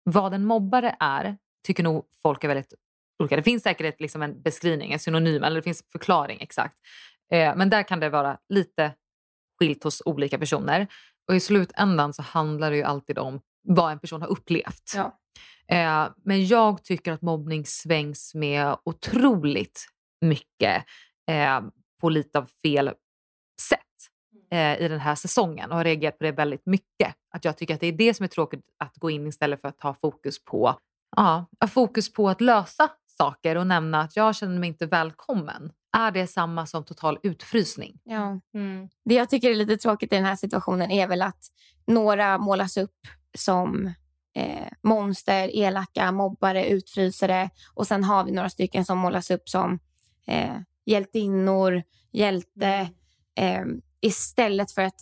vad en mobbare är tycker nog folk är väldigt olika. Det finns säkert liksom en beskrivning, en synonym, eller det finns förklaring exakt. Men där kan det vara lite skilt hos olika personer. Och i slutändan så handlar det ju alltid om vad en person har upplevt. Ja. Men jag tycker att mobbning svängs med otroligt mycket på lite av fel sätt i den här säsongen. Och har reagerat på det väldigt mycket. Att jag tycker att det är det som är tråkigt, att gå in istället för att ta fokus på att lösa saker och nämna att jag känner mig inte välkommen, är det samma som total utfrysning. Ja. Mm. Det jag tycker är lite tråkigt i den här situationen är väl att några målas upp som monster, elaka, mobbare, utfrysare, och sen har vi några stycken som målas upp som hjältinnor, hjälte, istället för att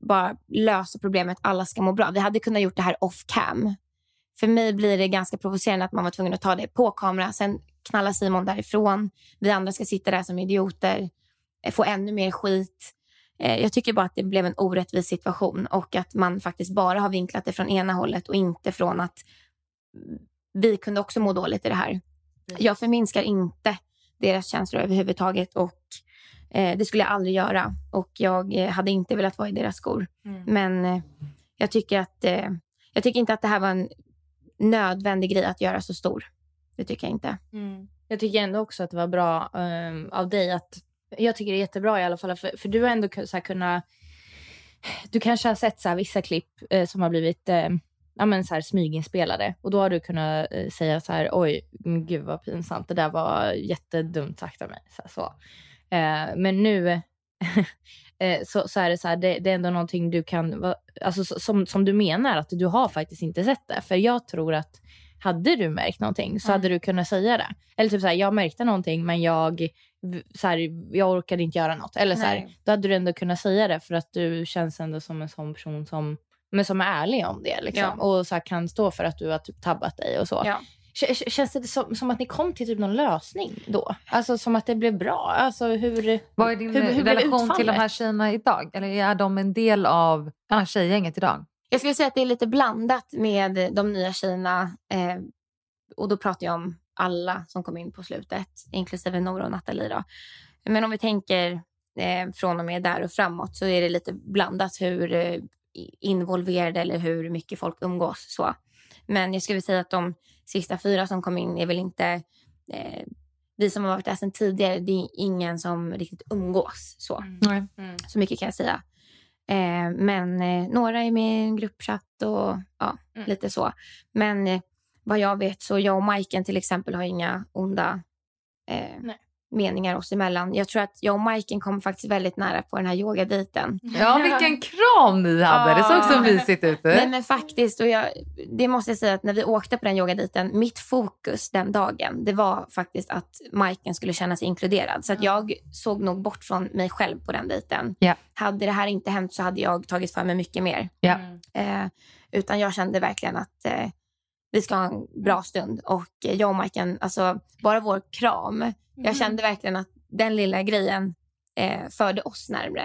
bara lösa problemet, alla ska må bra. Vi hade kunnat gjort det här off cam. För mig blir det ganska provocerande att man var tvungen att ta det på kamera. Sen knallar Simon därifrån. Vi andra ska sitta där som idioter. Få ännu mer skit. Jag tycker bara att det blev en orättvis situation. Och att man faktiskt bara har vinklat det från ena hållet. Och inte från att vi kunde också må dåligt i det här. Jag förminskar inte deras känslor överhuvudtaget. Och det skulle jag aldrig göra. Och jag hade inte velat vara i deras skor. Mm. Men jag tycker inte att det här var en nödvändig grej att göra så stor. Det tycker jag inte. Mm. Jag tycker ändå också att det var bra av dig att, jag tycker det är jättebra i alla fall, för du har ändå så här kunnat, du kanske har sett så här vissa klipp som har blivit ja men så här smyginspelade, och då har du kunnat säga så här, oj gud vad pinsamt, det där var jättedumt sagt av mig så. Men nu så är det så här, det är ändå någonting du kan, alltså som du menar att du har faktiskt inte sett det, för jag tror att hade du märkt någonting så hade du kunnat säga det, eller typ så här, jag märkte någonting men jag orkade inte göra något, eller så här, då hade du ändå kunnat säga det, för att du känns ändå som en sån person som är ärlig om det liksom, ja. Och så här, kan stå för att du har typ tabbat dig och så. Ja. Känns det som att ni kom till typ någon lösning då? Alltså som att det blev bra? Alltså hur, vad är din hur relation till de här tjejerna idag? Eller är de en del av tjejgänget idag? Jag skulle säga att det är lite blandat med de nya tjejerna. Och då pratar jag om alla som kom in på slutet. Inklusive Nora och Nathalie då. Men om vi tänker från och med där och framåt, så är det lite blandat hur involverade eller hur mycket folk umgås så. Men jag skulle säga att de sista 4 som kom in är väl inte... vi som har varit där sedan tidigare, det är ingen som riktigt umgås. Så, så mycket kan jag säga. Men några är med i en gruppchatt och ja, lite så. Men vad jag vet så jag och Maiken till exempel har inga onda meningar oss emellan. Jag tror att jag och Maiken kom faktiskt väldigt nära på den här yogadejten. Ja, vilken kram ni hade. Det såg så mysigt ut. Nej, men faktiskt, och det måste jag säga att när vi åkte på den yogadejten, mitt fokus den dagen, det var faktiskt att Maiken skulle känna sig inkluderad. Så att jag såg nog bort från mig själv på den dejten. Yeah. Hade det här inte hänt så hade jag tagit för mig mycket mer. Yeah. Utan jag kände verkligen att vi ska ha en bra stund. Och jag och Maiken, alltså bara vår kram... Jag kände verkligen att den lilla grejen förde oss närmare.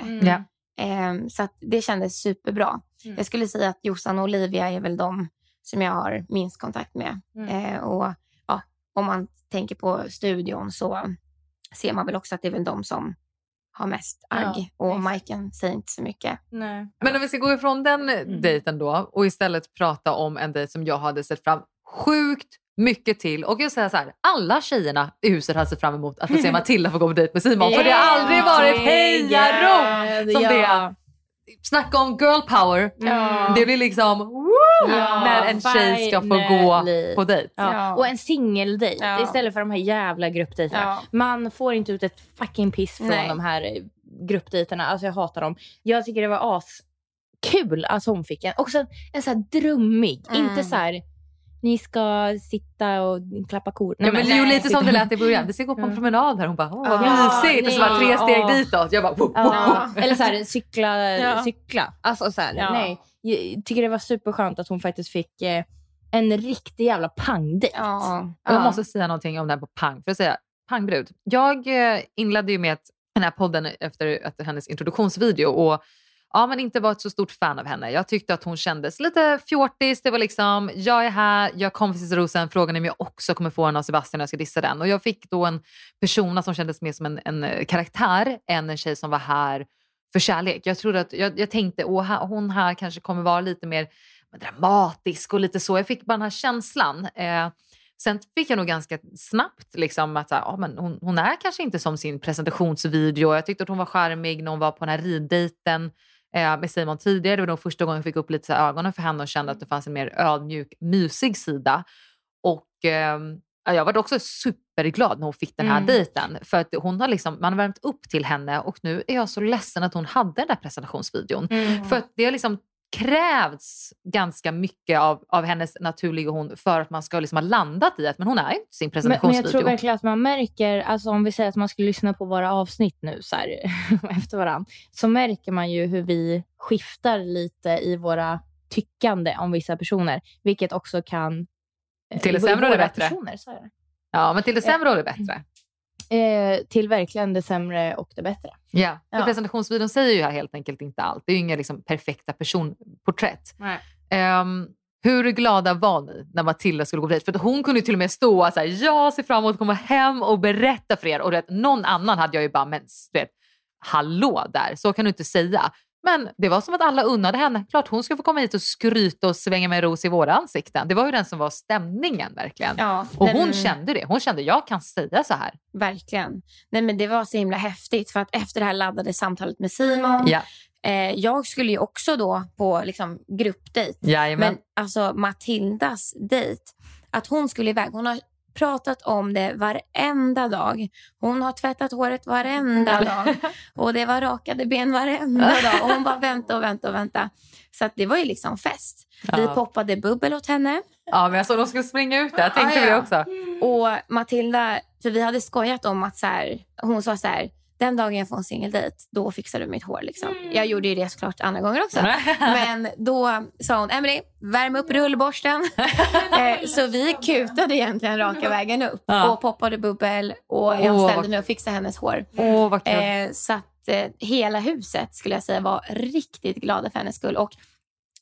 Mm. Så att det kändes superbra. Mm. Jag skulle säga att Jossan och Olivia är väl de som jag har minst kontakt med. Och ja, om man tänker på studion så ser man väl också att det är väl de som har mest agg. Ja, och Maiken säger inte så mycket. Nej. Men om vi ska gå ifrån den dejten då och istället prata om en dejt som jag hade sett fram sjukt mycket till. Och jag säger så här, alla tjejerna i huset hade sett fram emot att få se Matilda få gå på dejt med Simon. Yeah, för det har aldrig varit hejarop som det. Snacka om girl power. Mm. Det blir liksom när en tjej ska få gå på dejt. Ja. Och en singeldejt istället för de här jävla gruppdejterna. Ja. Man får inte ut ett fucking piss från de här gruppdejterna. Alltså jag hatar dem. Jag tycker det var kul att hon fick en. Också en så här drummig. Inte så här... Ni ska sitta och klappa kor. Nej, men det är ju lite som det lät i början. Det ska gå på en promenad här. Hon bara, vad mysigt. Och så var 3 steg ditåt. Jag bara, eller så här, cykla. Alltså så här, nej. Jag tycker det var superskönt att hon faktiskt fick en riktig jävla pangdejt. Jag måste säga någonting om det här på pang. För att säga, pangbrud. Jag inledde ju med den här podden efter att hennes introduktionsvideo och ja, men inte var ett så stort fan av henne. Jag tyckte att hon kändes lite fjortis. Det var liksom, jag är här, jag kom till rosen. Frågan är om jag också kommer få en av Sebastian när jag ska dissa den. Och jag fick då en persona som kändes mer som en karaktär än en tjej som var här för kärlek. Jag trodde att, jag tänkte, hon här kanske kommer vara lite mer dramatisk och lite så. Jag fick bara den här känslan. Sen fick jag nog ganska snabbt liksom att men hon är kanske inte som sin presentationsvideo. Jag tyckte att hon var charmig när hon var på den här riddejten med Simon tidigare. Det var då första gången jag fick upp lite så ögonen för henne och kände att det fanns en mer ödmjuk, mysig sida. Och Jag var också superglad när hon fick den här dejten. För att hon har liksom, man har värmt upp till henne. Och nu är jag så ledsen att hon hade den där presentationsvideon. Mm. För att det har liksom krävts ganska mycket av hennes naturliga hon. För att man ska liksom ha landat i att men hon är inte sin presentationsvideo. Men jag tror verkligen att man märker. Alltså om vi säger att man skulle lyssna på våra avsnitt nu. Så här, efter varandra. Så märker man ju hur vi skiftar lite i våra tyckande om vissa personer. Vilket också kan... Till det sämre och det bättre. Ja, men till det sämre och det bättre. Till verkligen det sämre och det bättre. Yeah. Ja, presentationsvideon säger ju helt enkelt inte allt. Det är ju inga liksom perfekta personporträtt. Nej. Hur glada var ni när Matilda skulle gå dit? För hon kunde ju till och med stå så här, jag ser fram emot att komma hem och berätta för er. Och vet, någon annan hade jag ju bara, men vet, hallå där, så kan du inte säga. Men det var som att alla unnade henne. Klart hon skulle få komma hit och skryta och svänga med ros i våra ansikten. Det var ju den som var stämningen verkligen. Ja, och hon kände det. Hon kände, jag kan säga så här. Verkligen. Nej, men det var så himla häftigt. För att efter det här laddade samtalet med Simon. Ja. Jag skulle ju också då på liksom, gruppdejt. Jajamän. Men alltså Matildas dejt. Att hon skulle iväg. Hon har pratat om det varenda dag. Hon har tvättat håret varenda dag. Och det var rakade ben varenda dag. Och hon bara vänta. Så att det var ju liksom fest. Ja. Vi poppade bubbel åt henne. Ja, men jag såg de skulle springa ut där. Jag tänkte det också. Och Matilda, för vi hade skojat om att så här, hon sa så här, den dagen jag får en singeldejt, då fixar du mitt hår liksom. Jag gjorde ju det såklart andra gånger också. Men då sa hon, Emelie, värm upp rullborsten. Så vi kutade egentligen raka vägen upp. Ja. Och poppade bubbel. Och jag ställde nu och fixade hennes hår. Vad kul. Så att hela huset skulle jag säga var riktigt glada för hennes skull. Och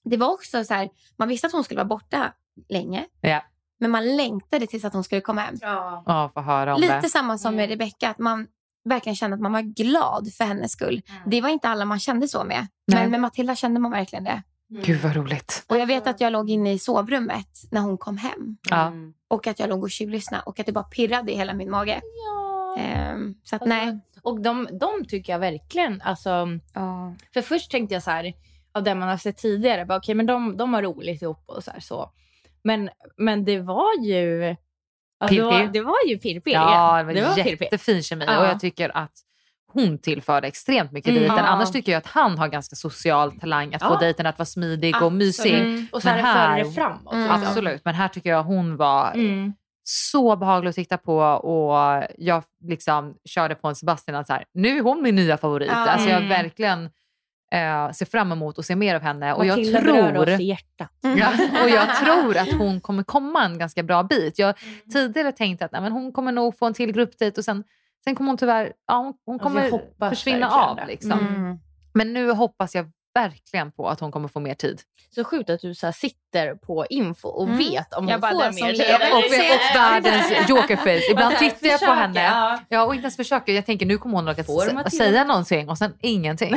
det var också så här, man visste att hon skulle vara borta länge. Ja. Men man längtade tills att hon skulle komma hem. Ja, få höra om det. Lite samma som med Rebecka, att man verkligen kände att man var glad för hennes skull. Det var inte alla man kände så med. Nej. Men med Matilda kände man verkligen det. Gud vad roligt. Och jag vet att jag låg inne i sovrummet när hon kom hem. Mm. Och att jag låg och tjuvlyssnade. Och att det bara pirrade i hela min mage. Ja. Så att nej. Och de tycker jag verkligen. Alltså, för först tänkte jag så här. Av det man har sett tidigare. Bara, okay, men de har roligt ihop och så här. Så. Men det var ju... det var ju pirpir. Ja, det var jättefin kemi. Ja. Och jag tycker att hon tillförde extremt mycket dejten. Annars tycker jag att han har ganska social talang att få dejten att vara smidig och mysig. Och så här före framåt. Absolut, men här tycker jag hon var så behaglig att titta på. Och jag liksom körde på en Sebastian att så här, nu är hon min nya favorit. Alltså jag verkligen... se fram emot och se mer av henne och Matilda jag tror att hon kommer komma en ganska bra bit. Jag tidigare tänkte att nej, men hon kommer nog få en till gruppdejt och sen kommer hon tyvärr hon kommer försvinna av liksom. Men nu hoppas jag verkligen på att hon kommer få mer tid. Så sjukt att du så här sitter på info och vet om hon får mer tid. Och världens jokerface. Ibland tittar jag på henne. Ja, och inte ens försöker. Jag tänker, nu kommer hon att säga någonting och sen ingenting.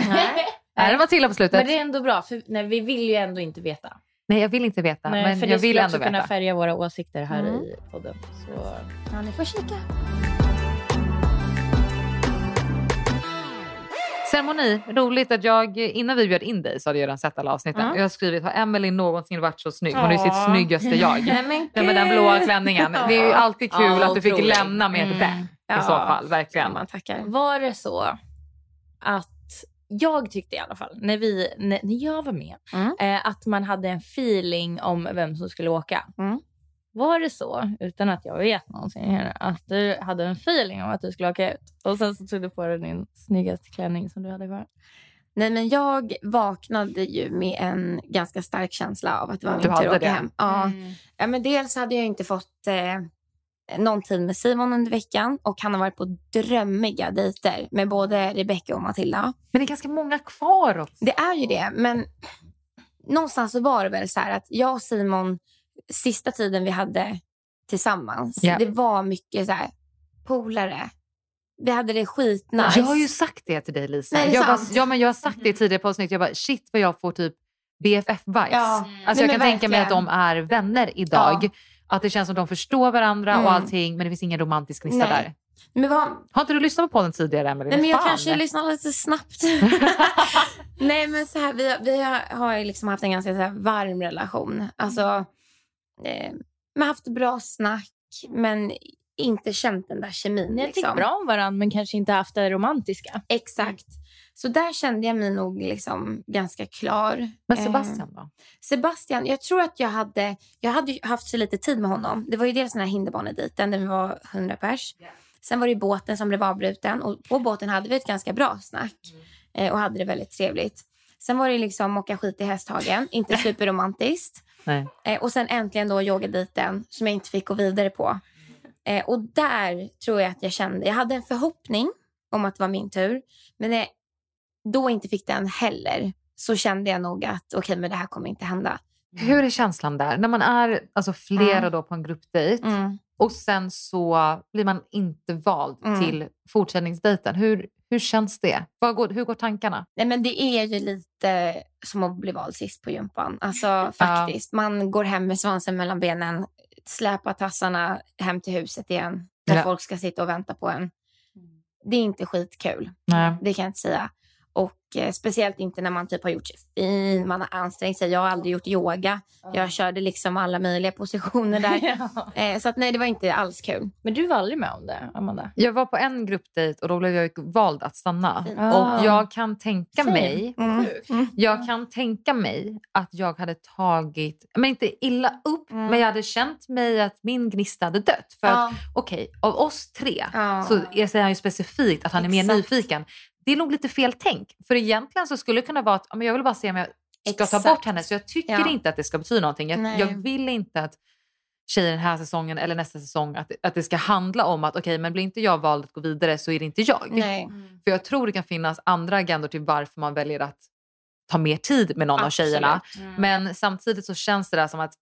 Nej, det var till på slutet. Men det är ändå bra, för vi vill ju ändå inte veta. Nej, jag vill inte veta. Nej, men jag vill ändå veta. Kunna färga våra åsikter här i podden. Så... Ja, ni får kika. Ceremoni, roligt att jag, innan vi bjöd in dig så hade jag redan sett alla avsnitten. Jag har skrivit, har Emelie någonsin varit så snygg? Hon är ju sitt snyggaste jag. Nej, men den blåa klänningen. Det är ju alltid kul att du fick lämna med ett bäck. I så fall, verkligen. Man tackar. Var det så att jag tyckte i alla fall, när jag var med, att man hade en feeling om vem som skulle åka. Var det så, utan att jag vet någonting här, att du hade en feeling om att du skulle åka ut? Och sen så tog du på dig din snyggaste klänning som du hade kvar. Nej, men jag vaknade ju med en ganska stark känsla av att det var min tur att åka hem. Ja, men dels hade jag inte fått någon tid med Simon under veckan. Och han har varit på drömmiga dejter med både Rebecka och Matilda. Men det är ganska många kvar också. Det är ju det, men någonstans så var det väl så här att jag och Simon... Sista tiden vi hade tillsammans. Det var mycket så här polare. Vi hade det skitnice. Jag har ju sagt det till dig, Lisa. Nej, men jag har sagt det tidigare på avsnitt. Jag bara, shit vad jag får typ BFF-vibes. Ja. Alltså jag kan tänka mig att de är vänner idag. Ja. Att det känns som de förstår varandra och allting. Men det finns ingen romantisk gnista där. Men har inte du lyssnat på den tidigare, Emelie? Nej, men jag kanske lyssnade lite snabbt. Nej, men så här. Vi har ju liksom haft en ganska så här varm relation. Alltså... Man har haft bra snack men inte känt den där kemin. Ni har tyckt bra om varandra men kanske inte haft det romantiska. Exakt. Så där kände jag mig nog liksom ganska klar. Men Sebastian då? Sebastian, jag tror att jag hade haft så lite tid med honom. Det var ju dels den här hinderbanediten där vi var 100 pers. Yeah. Sen var det båten som blev avbruten. Och på båten hade vi ett ganska bra snack. Och hade det väldigt trevligt. Sen var det liksom åka skit i hästhagen. Inte superromantiskt. Nej. Och sen äntligen då yogaditen som jag inte fick gå vidare på. Och där tror jag att jag kände... Jag hade en förhoppning om att det var min tur. Men då inte fick den heller. Så kände jag nog att okej, men det här kommer inte hända. Hur är känslan där? När man är alltså, flera då på en gruppdejt... Mm. Och sen så blir man inte vald till fortsättningsdejten. Hur känns det? Hur går tankarna? Nej, men det är ju lite som att bli vald sist på gympan. Alltså faktiskt. Man går hem med svansen mellan benen. Släpar tassarna hem till huset igen. Där folk ska sitta och vänta på en. Det är inte skitkul. Nej. Det kan jag inte säga. Och speciellt inte när man typ har gjort sig fin. Man har ansträngt sig. Jag har aldrig gjort yoga. Jag körde liksom alla möjliga positioner där. Så att nej, det var inte alls kul. Men du var aldrig med om det, Amanda? Jag var på en gruppdejt och då blev jag vald att stanna. Och jag kan tänka mig att jag hade tagit, men inte illa upp, men jag hade känt mig att min gnista hade dött. För att okej, av oss tre så jag säger han ju specifikt att han är mer nyfiken. Det är nog lite fel tänk. För egentligen så skulle det kunna vara att men jag vill bara se om jag ska ta bort henne. Så jag tycker inte att det ska betyda någonting. Jag vill inte att tjejen den här säsongen eller nästa säsong att det ska handla om att okej, men blir inte jag vald att gå vidare så är det inte jag. Nej. För jag tror det kan finnas andra agendor till varför man väljer att ta mer tid med någon av tjejerna. Men samtidigt så känns det där som att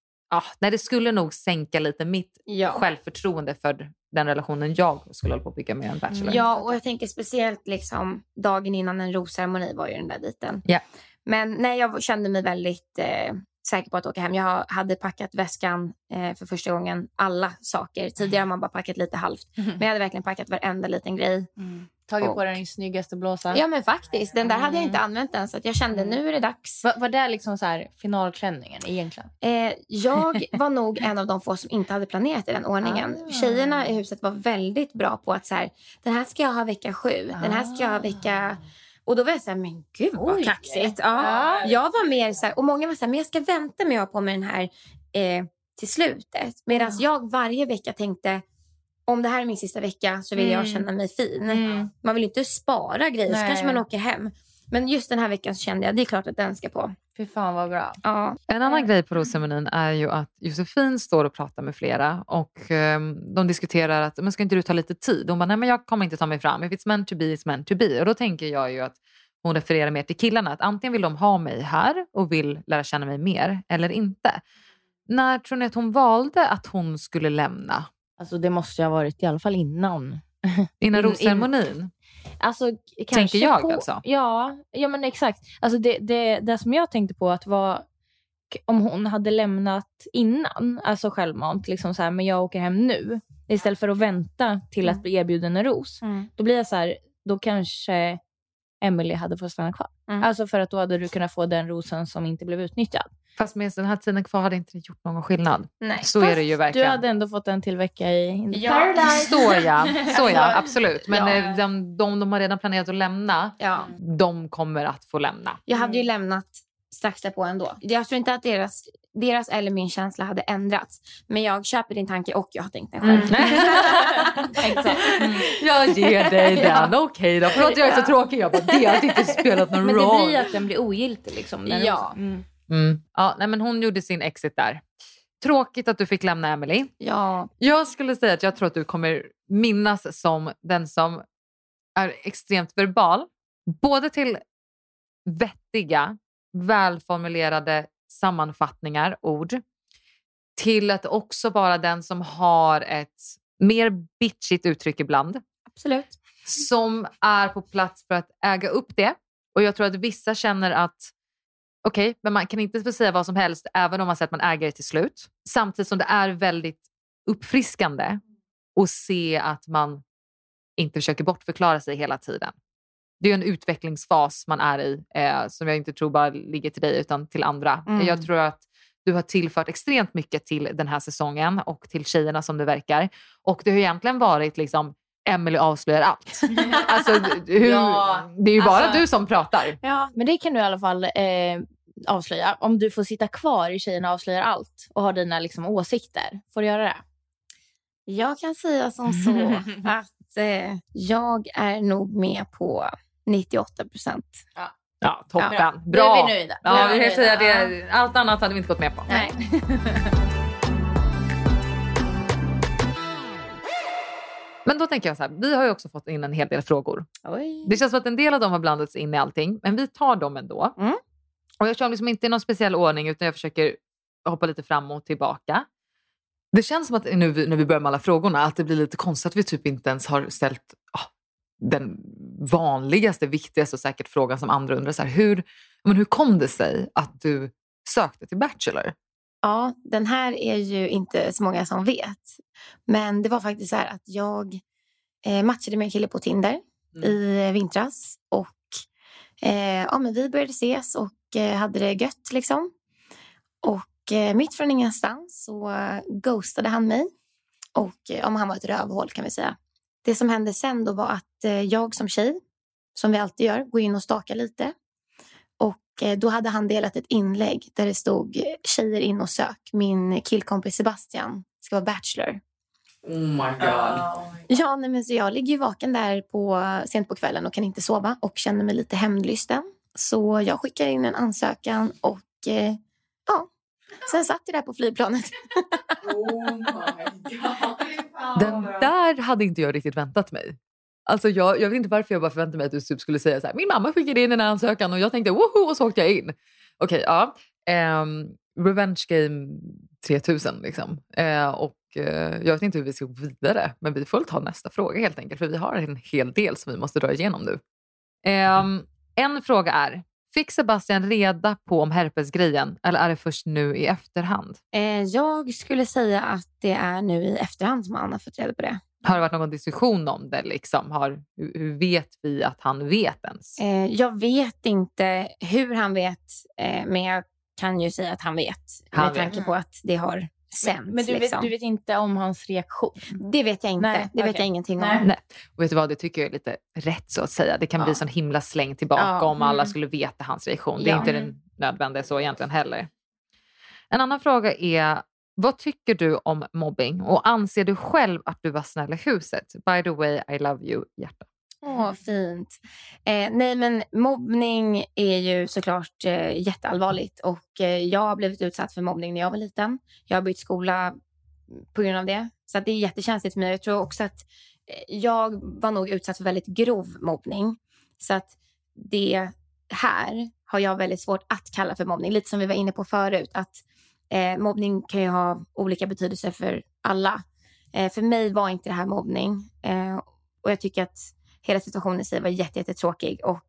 nej, det skulle nog sänka lite mitt självförtroende för den relationen jag skulle hålla på att bygga med en bachelor. Ja, och jag tänker speciellt liksom dagen innan en rosceremoni var ju den där diten. Yeah. Men nej, jag kände mig väldigt säker på att åka hem. Jag hade packat väskan för första gången, alla saker. Tidigare har man bara packat lite halvt. Men jag hade verkligen packat varenda liten grej. Tagit på den snyggaste blåsan. Ja, men faktiskt. Den där hade jag inte använt än. Så att jag kände, nu är det dags. Var det liksom så här finalklänningen egentligen? Jag var nog en av de få som inte hade planerat i den ordningen. Tjejerna i huset var väldigt bra på att så här, den här ska jag ha vecka 7. Den här ska jag ha vecka... Och då var jag så här, men gud vad kaxigt. Ja. Jag var mer så här, och många var så här, men jag ska vänta med att ha på mig den här till slutet. Medan jag varje vecka tänkte... Om det här är min sista vecka så vill jag känna mig fin. Man vill inte spara grejer. Så kanske man åker hem. Men just den här veckan så kände jag, det är klart att den ska på. Fy fan vad bra. Ja. En annan grej på rosceremonin är ju att Josefin står och pratar med flera. Och de diskuterar att, men ska inte du ta lite tid? Hon bara, nej men jag kommer inte ta mig fram. If it's meant to be, it's meant to be. Och då tänker jag ju att hon refererar mer till killarna. Att antingen vill de ha mig här och vill lära känna mig mer eller inte. När tror ni att hon valde att hon skulle lämna? Alltså det måste jag ha varit i alla fall innan rosceremonin. Alltså kanske tänker jag på, alltså. Ja men exakt. Alltså det som jag tänkte på att var om hon hade lämnat innan, alltså självmant liksom så här, men jag åker hem nu istället för att vänta till att bli erbjuden en ros. Då blir jag så här, då kanske Emelie hade fått stanna kvar. Alltså för att då hade du kunnat få den rosen som inte blev utnyttjad. Fast med den här tiden kvar hade inte gjort någon skillnad. Nej. Så fast är det ju verkligen. Du hade ändå fått en till vecka i Paradise. Så ja, absolut. Men de har redan planerat att lämna. Ja. De kommer att få lämna. Jag hade ju lämnat strax därpå ändå. Jag tror inte att deras eller min känsla hade ändrats. Men jag köper din tanke och jag har tänkt den själv. Exakt. Jag ger dig den. Okej då. För att jag är så tråkig. Jag bara, det har inte spelat någon roll. Men det blir att den blir ogiltig liksom. Ja. Ja, nej men hon gjorde sin exit där. Tråkigt att du fick lämna Emelie. Ja. Jag skulle säga att jag tror att du kommer minnas som den som är extremt verbal. Både till vettiga, välformulerade sammanfattningar, ord. Till att också vara den som har ett mer bitchigt uttryck ibland. Absolut. Som är på plats för att äga upp det. Och jag tror att vissa känner att okej, men man kan inte säga vad som helst även om man säger att man äger det till slut. Samtidigt som det är väldigt uppfriskande att se att man inte försöker bortförklara sig hela tiden. Det är en utvecklingsfas man är i som jag inte tror bara ligger till dig utan till andra. Jag tror att Du har tillfört extremt mycket till den här säsongen och till tjejerna som det verkar. Och det har egentligen varit liksom Emelie avslöjar allt. Alltså, det är ju bara du som pratar. Ja, men det kan du i alla fall avslöja. Om du får sitta kvar i tjejerna avslöjar allt och har dina liksom, åsikter. Får du göra det? Jag kan säga som så att jag är nog med på 98%. Ja. Ja, toppen. Ja, bra. Bra. Nu är vi nöjda. Ja, vi kan säga det. Allt annat hade vi inte gått med på. Nej. Men då tänker jag så här, vi har ju också fått in en hel del frågor. Oj. Det känns som att en del av dem har blandats in i allting, men vi tar dem ändå. Mm. Och jag kör liksom inte i någon speciell ordning, utan jag försöker hoppa lite fram och tillbaka. Det känns som att nu när vi börjar med alla frågorna, att det blir lite konstigt att vi typ inte ens har ställt... den vanligaste, viktigaste och säkert frågan som andra undrar så här, hur kom det sig att du sökte till Bachelor? Ja, den här är ju inte så många som vet. Men det var faktiskt så här att jag matchade med en kille på Tinder i vintras. Och men vi började ses och hade det gött liksom. Och mitt från ingenstans så ghostade han mig. Och han var ett rövhål kan vi säga. Det som hände sen då var att jag som tjej, som vi alltid gör, går in och stakar lite. Och då hade han delat ett inlägg där det stod tjejer in och sök. Min killkompis Sebastian ska vara bachelor. Oh my god. Ja, nej, men så jag ligger ju vaken där sent på kvällen och kan inte sova. Och känner mig lite hemlysten. Så jag skickar in en ansökan och sen satt jag där på flygplanet. Oh my god. Den där hade inte jag riktigt väntat mig. Alltså jag vet inte varför jag bara förväntade mig att du typ skulle säga så här: min mamma skickade in den här ansökan och jag tänkte woho, och så åkte jag in. Okej, ja. Revenge Game 3000 liksom. Jag vet inte hur vi ska gå vidare, men vi får ta nästa fråga helt enkelt, för vi har en hel del som vi måste dra igenom nu. En fråga är: fick Sebastian reda på om herpesgrejen, eller är det först nu i efterhand? Jag skulle säga att det är nu i efterhand som han har fått reda på det. Har det varit någon diskussion om det? Liksom? Hur vet vi att han vet ens? Jag vet inte hur han vet, men jag kan ju säga att han vet. Med tanke på att det har sänts. Men du vet inte om hans reaktion? Det vet jag inte. Nej, det vet jag ingenting om. Nej. Och vet du vad, det tycker jag är lite rätt så att säga. Det kan bli sån himla släng tillbaka om alla skulle veta hans reaktion. Det är inte den nödvändiga så egentligen heller. En annan fråga är: vad tycker du om mobbing? Och anser du själv att du var snäll i huset? By the way, I love you, hjärta. Åh, fint. Nej, men mobbning är ju såklart jätteallvarligt. Och jag har blivit utsatt för mobbning när jag var liten. Jag har bytt skola på grund av det. Så att det är jättekänsligt för mig. Jag tror också att jag var nog utsatt för väldigt grov mobbning. Så att det här har jag väldigt svårt att kalla för mobbning. Lite som vi var inne på förut. Att mobbning kan ju ha olika betydelser för alla. För mig var inte det här mobbning. Och jag tycker att hela situationen i sig var jättetråkig. Och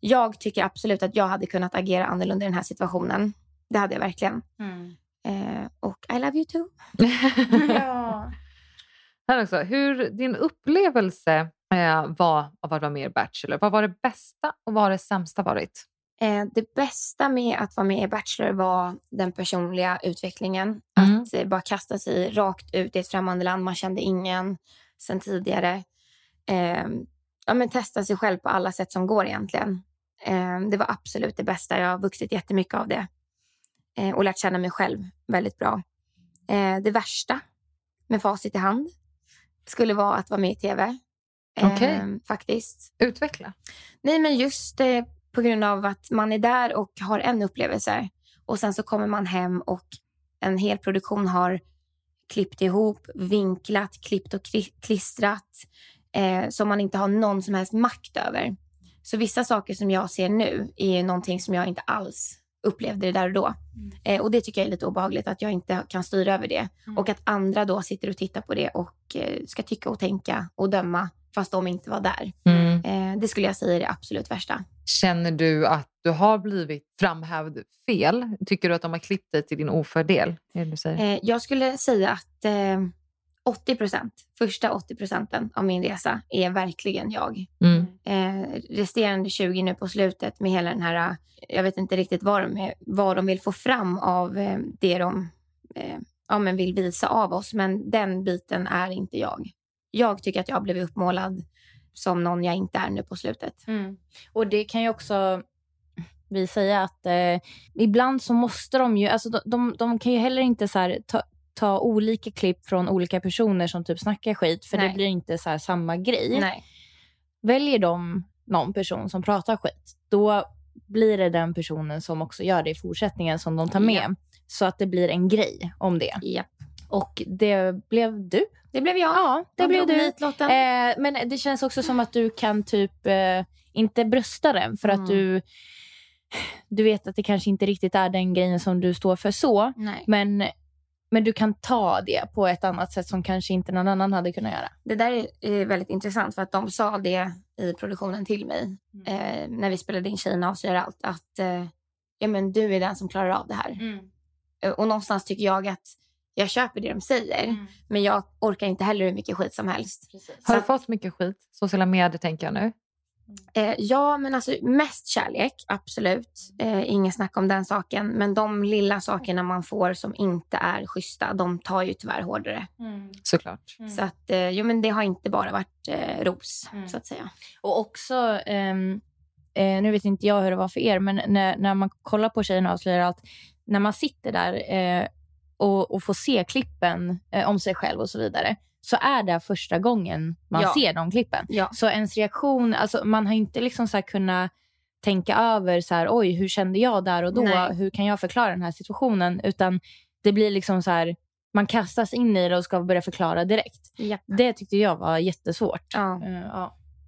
jag tycker absolut att jag hade kunnat agera annorlunda i den här situationen. Det hade jag verkligen. Och I love you too. Ja. Här också, hur din upplevelse var av att vara med i Bachelor. Vad var det bästa och vad var det sämsta varit? Det bästa med att vara med i Bachelor var den personliga utvecklingen. Att bara kasta sig rakt ut i ett främmande land. Man kände ingen sen tidigare. Men testa sig själv på alla sätt som går egentligen. Det var absolut det bästa. Jag har vuxit jättemycket av det. Och lärt känna mig själv väldigt bra. Det värsta, med facit i hand, skulle vara att vara med i tv. Okej. Faktiskt. Utveckla. Nej, men just på grund av att man är där och har en upplevelse. Och sen så kommer man hem och en hel produktion har klippt ihop, vinklat, klippt och klistrat. Som man inte har någon som helst makt över. Så vissa saker som jag ser nu är någonting som jag inte alls upplevde det där och då. Och det tycker jag är lite obehagligt, att jag inte kan styra över det. Och att andra då sitter och tittar på det och ska tycka och tänka och döma fast de inte var där. Det skulle jag säga är det absolut värsta. Känner du att du har blivit framhävd fel? Tycker du att de har klippt dig till din ofördel? Jag skulle säga att 80%, första 80% av min resa är verkligen jag. Mm. Resterande 20 nu på slutet med hela den här, jag vet inte riktigt vad de vill få fram av det de vill visa av oss. Men den biten är inte jag. Jag tycker att jag blev uppmålad som någon jag inte är nu på slutet. Mm. Och det kan ju också vi säga att ibland så måste de ju, alltså de kan ju heller inte så här ta olika klipp från olika personer som typ snackar skit. För Nej. Det blir inte så här samma grej. Nej. Väljer de någon person som pratar skit, då blir det den personen som också gör det i fortsättningen som de tar med. Ja. Så att det blir en grej om det. Ja. Och det blev du. Det blev jag. Ja, det blev du. Men det känns också som att du kan typ inte brösta den. För att du vet att det kanske inte riktigt är den grejen som du står för så. Nej. Men du kan ta det på ett annat sätt som kanske inte någon annan hade kunnat göra. Det där är väldigt intressant för att de sa det i produktionen till mig. När vi spelade in Kina och så gör allt. Att du är den som klarar av det här. Mm. Och någonstans tycker jag att jag köper det de säger. Mm. Men jag orkar inte heller hur mycket skit som helst. Precis. Har du fått mycket skit? Sociala medier tänker jag nu. Ja, men alltså mest kärlek, absolut. Ingen snack om den saken. Men de lilla sakerna man får som inte är schyssta, de tar ju tyvärr hårdare. Mm. Såklart. Mm. Så att, men det har inte bara varit ros, så att säga. Och också, nu vet inte jag hur det var för er, men när man kollar på Tjejerna avslöjar allt, när man sitter där och får se klippen om sig själv och så vidare, så är det första gången man ser de klippen. Ja. Så ens reaktion, alltså man har inte liksom så här kunnat tänka över så här, oj, hur kände jag där och då? Nej. Hur kan jag förklara den här situationen? Utan det blir liksom så här, man kastas in i det och ska börja förklara direkt. Ja. Det tyckte jag var jättesvårt. Ja.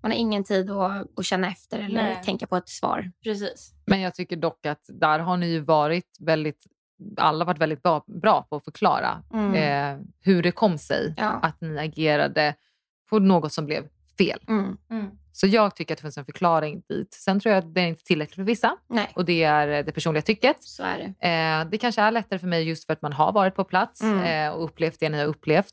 Man har ingen tid att känna efter eller tänka på ett svar. Precis. Men jag tycker dock att där har ni ju varit väldigt... Alla har varit väldigt bra på att förklara hur det kom sig att ni agerade på något som blev fel. Mm. Mm. Så jag tycker att det finns en förklaring dit. Sen tror jag att det är inte tillräckligt för vissa. Nej. Och det är det personliga tycket. Så är det. Det kanske är lättare för mig just för att man har varit på plats och upplevt det ni har upplevt.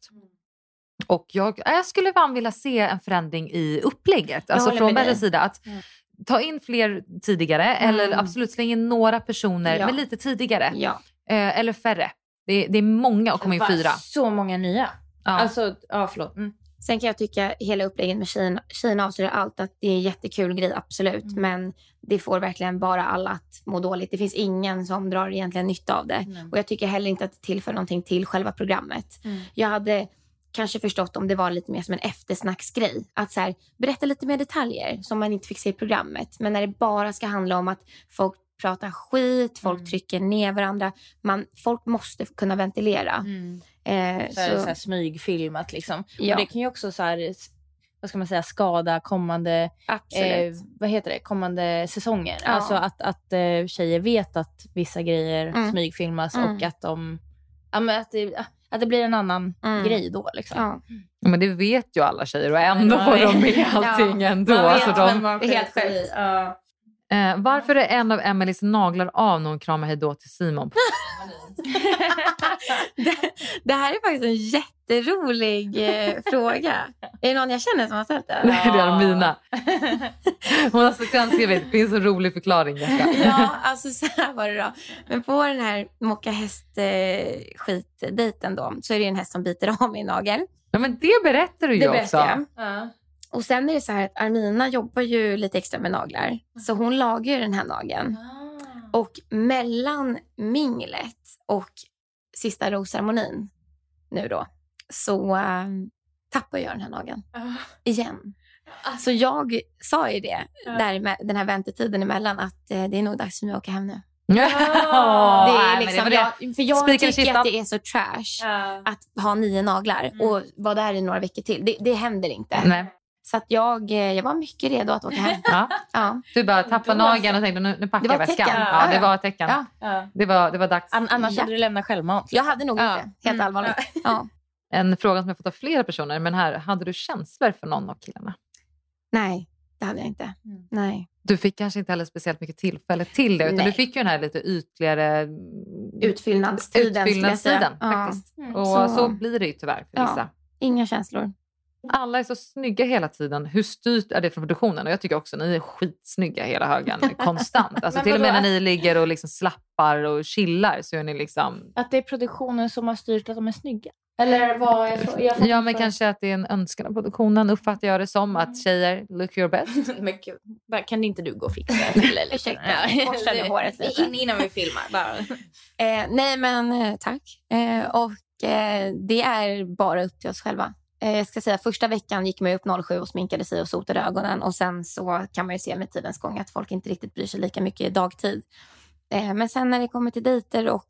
Och jag skulle varmt vilja se en förändring i upplägget. Alltså från bättre sida att... Mm. Ta in fler tidigare eller absolut slänga in några personer men lite tidigare eller färre. Det är många att komma in 4. Så många nya. Ja. Alltså, förlåt. Mm. Sen kan jag tycka hela upplägget med Kina avslöjar allt att det är en jättekul grej, absolut. Mm. Men det får verkligen bara alla att må dåligt. Det finns ingen som drar egentligen nytta av det. Mm. Och jag tycker heller inte att det tillför någonting till själva programmet. Mm. Jag hade... kanske förstått om det var lite mer som en eftersnacksgrej. Att så här, berätta lite mer detaljer som man inte fick se i programmet. Men när det bara ska handla om att folk pratar skit, folk trycker ner varandra. Folk måste kunna ventilera. Mm. Så här smygfilmat liksom. Ja. Och det kan ju också så här, vad ska man säga, skada kommande... kommande säsonger. Ja. Alltså att tjejer vet att vissa grejer smygfilmas och att de... Ja, men att det blir en annan grej då liksom. Ja, men det vet ju alla tjejer och ändå har de med allting ändå. Alltså det är helt sjukt. Varför är en av Emelies naglar av när hon kramar hejdå till Simon? Det här är faktiskt en jätterolig fråga. Är det någon jag känner som har ställt det? Nej, det är Armina. Hon har så skrivit, det finns en rolig förklaring. Ja, alltså så här var det då. Men på den här mockahäst-skitdejten då, så är det en häst som biter av min nagel. Ja, men det berättar du ju också. Ja. Och sen är det så här att Armina jobbar ju lite extra med naglar. Så hon lagar ju den här nageln. Och mellan minglet och sista rosceremonin nu då, så tappar jag den här nageln igen. Så jag sa ju det, där med den här väntetiden emellan, att det är nog dags för mig att åka hem nu. Jag tycker att det är så trash att ha 9 naglar och vara där i några veckor till. Det händer inte. Nej. Så att jag var mycket redo att åka hem. Ja. Du bara tappade nageln och tänkte nu packar jag väskan. Ja, det var ett tecken. Ja. Det var dags. Annars hade du lämnat självmant. Jag hade nog inte. Helt allvarligt. Ja. En fråga som jag fått av flera personer. Men här, hade du känslor för någon av killarna? Nej, det hade jag inte. Nej. Du fick kanske inte heller speciellt mycket tillfälle till det. Utan du fick ju den här lite ytligare... Utfyllnadstiden. Faktiskt. Och så blir det ju tyvärr för vissa. Inga känslor. Alla är så snygga hela tiden. Hur styrt är det från produktionen? Och jag tycker också att ni är skitsnygga hela högen. Konstant. Alltså, till och med när ni ligger och liksom slappar och chillar så är ni liksom... Att det är produktionen som har styrt att de är snygga. Eller vad är så? Ja, men kanske att det är en önskan av produktionen. Uppfattar jag det som att tjejer, look your best. Men gud, kan inte du gå och fixa det? Ursäkta, borsta du håret lite. Innan vi filmar, bara. Nej, men tack. Det är bara upp till oss själva. Jag ska säga, första veckan gick man upp 07 och sminkade sig och sotade ögonen. Och sen så kan man ju se med tidens gång att folk inte riktigt bryr sig lika mycket i dagtid. Men sen när det kommer till dejter och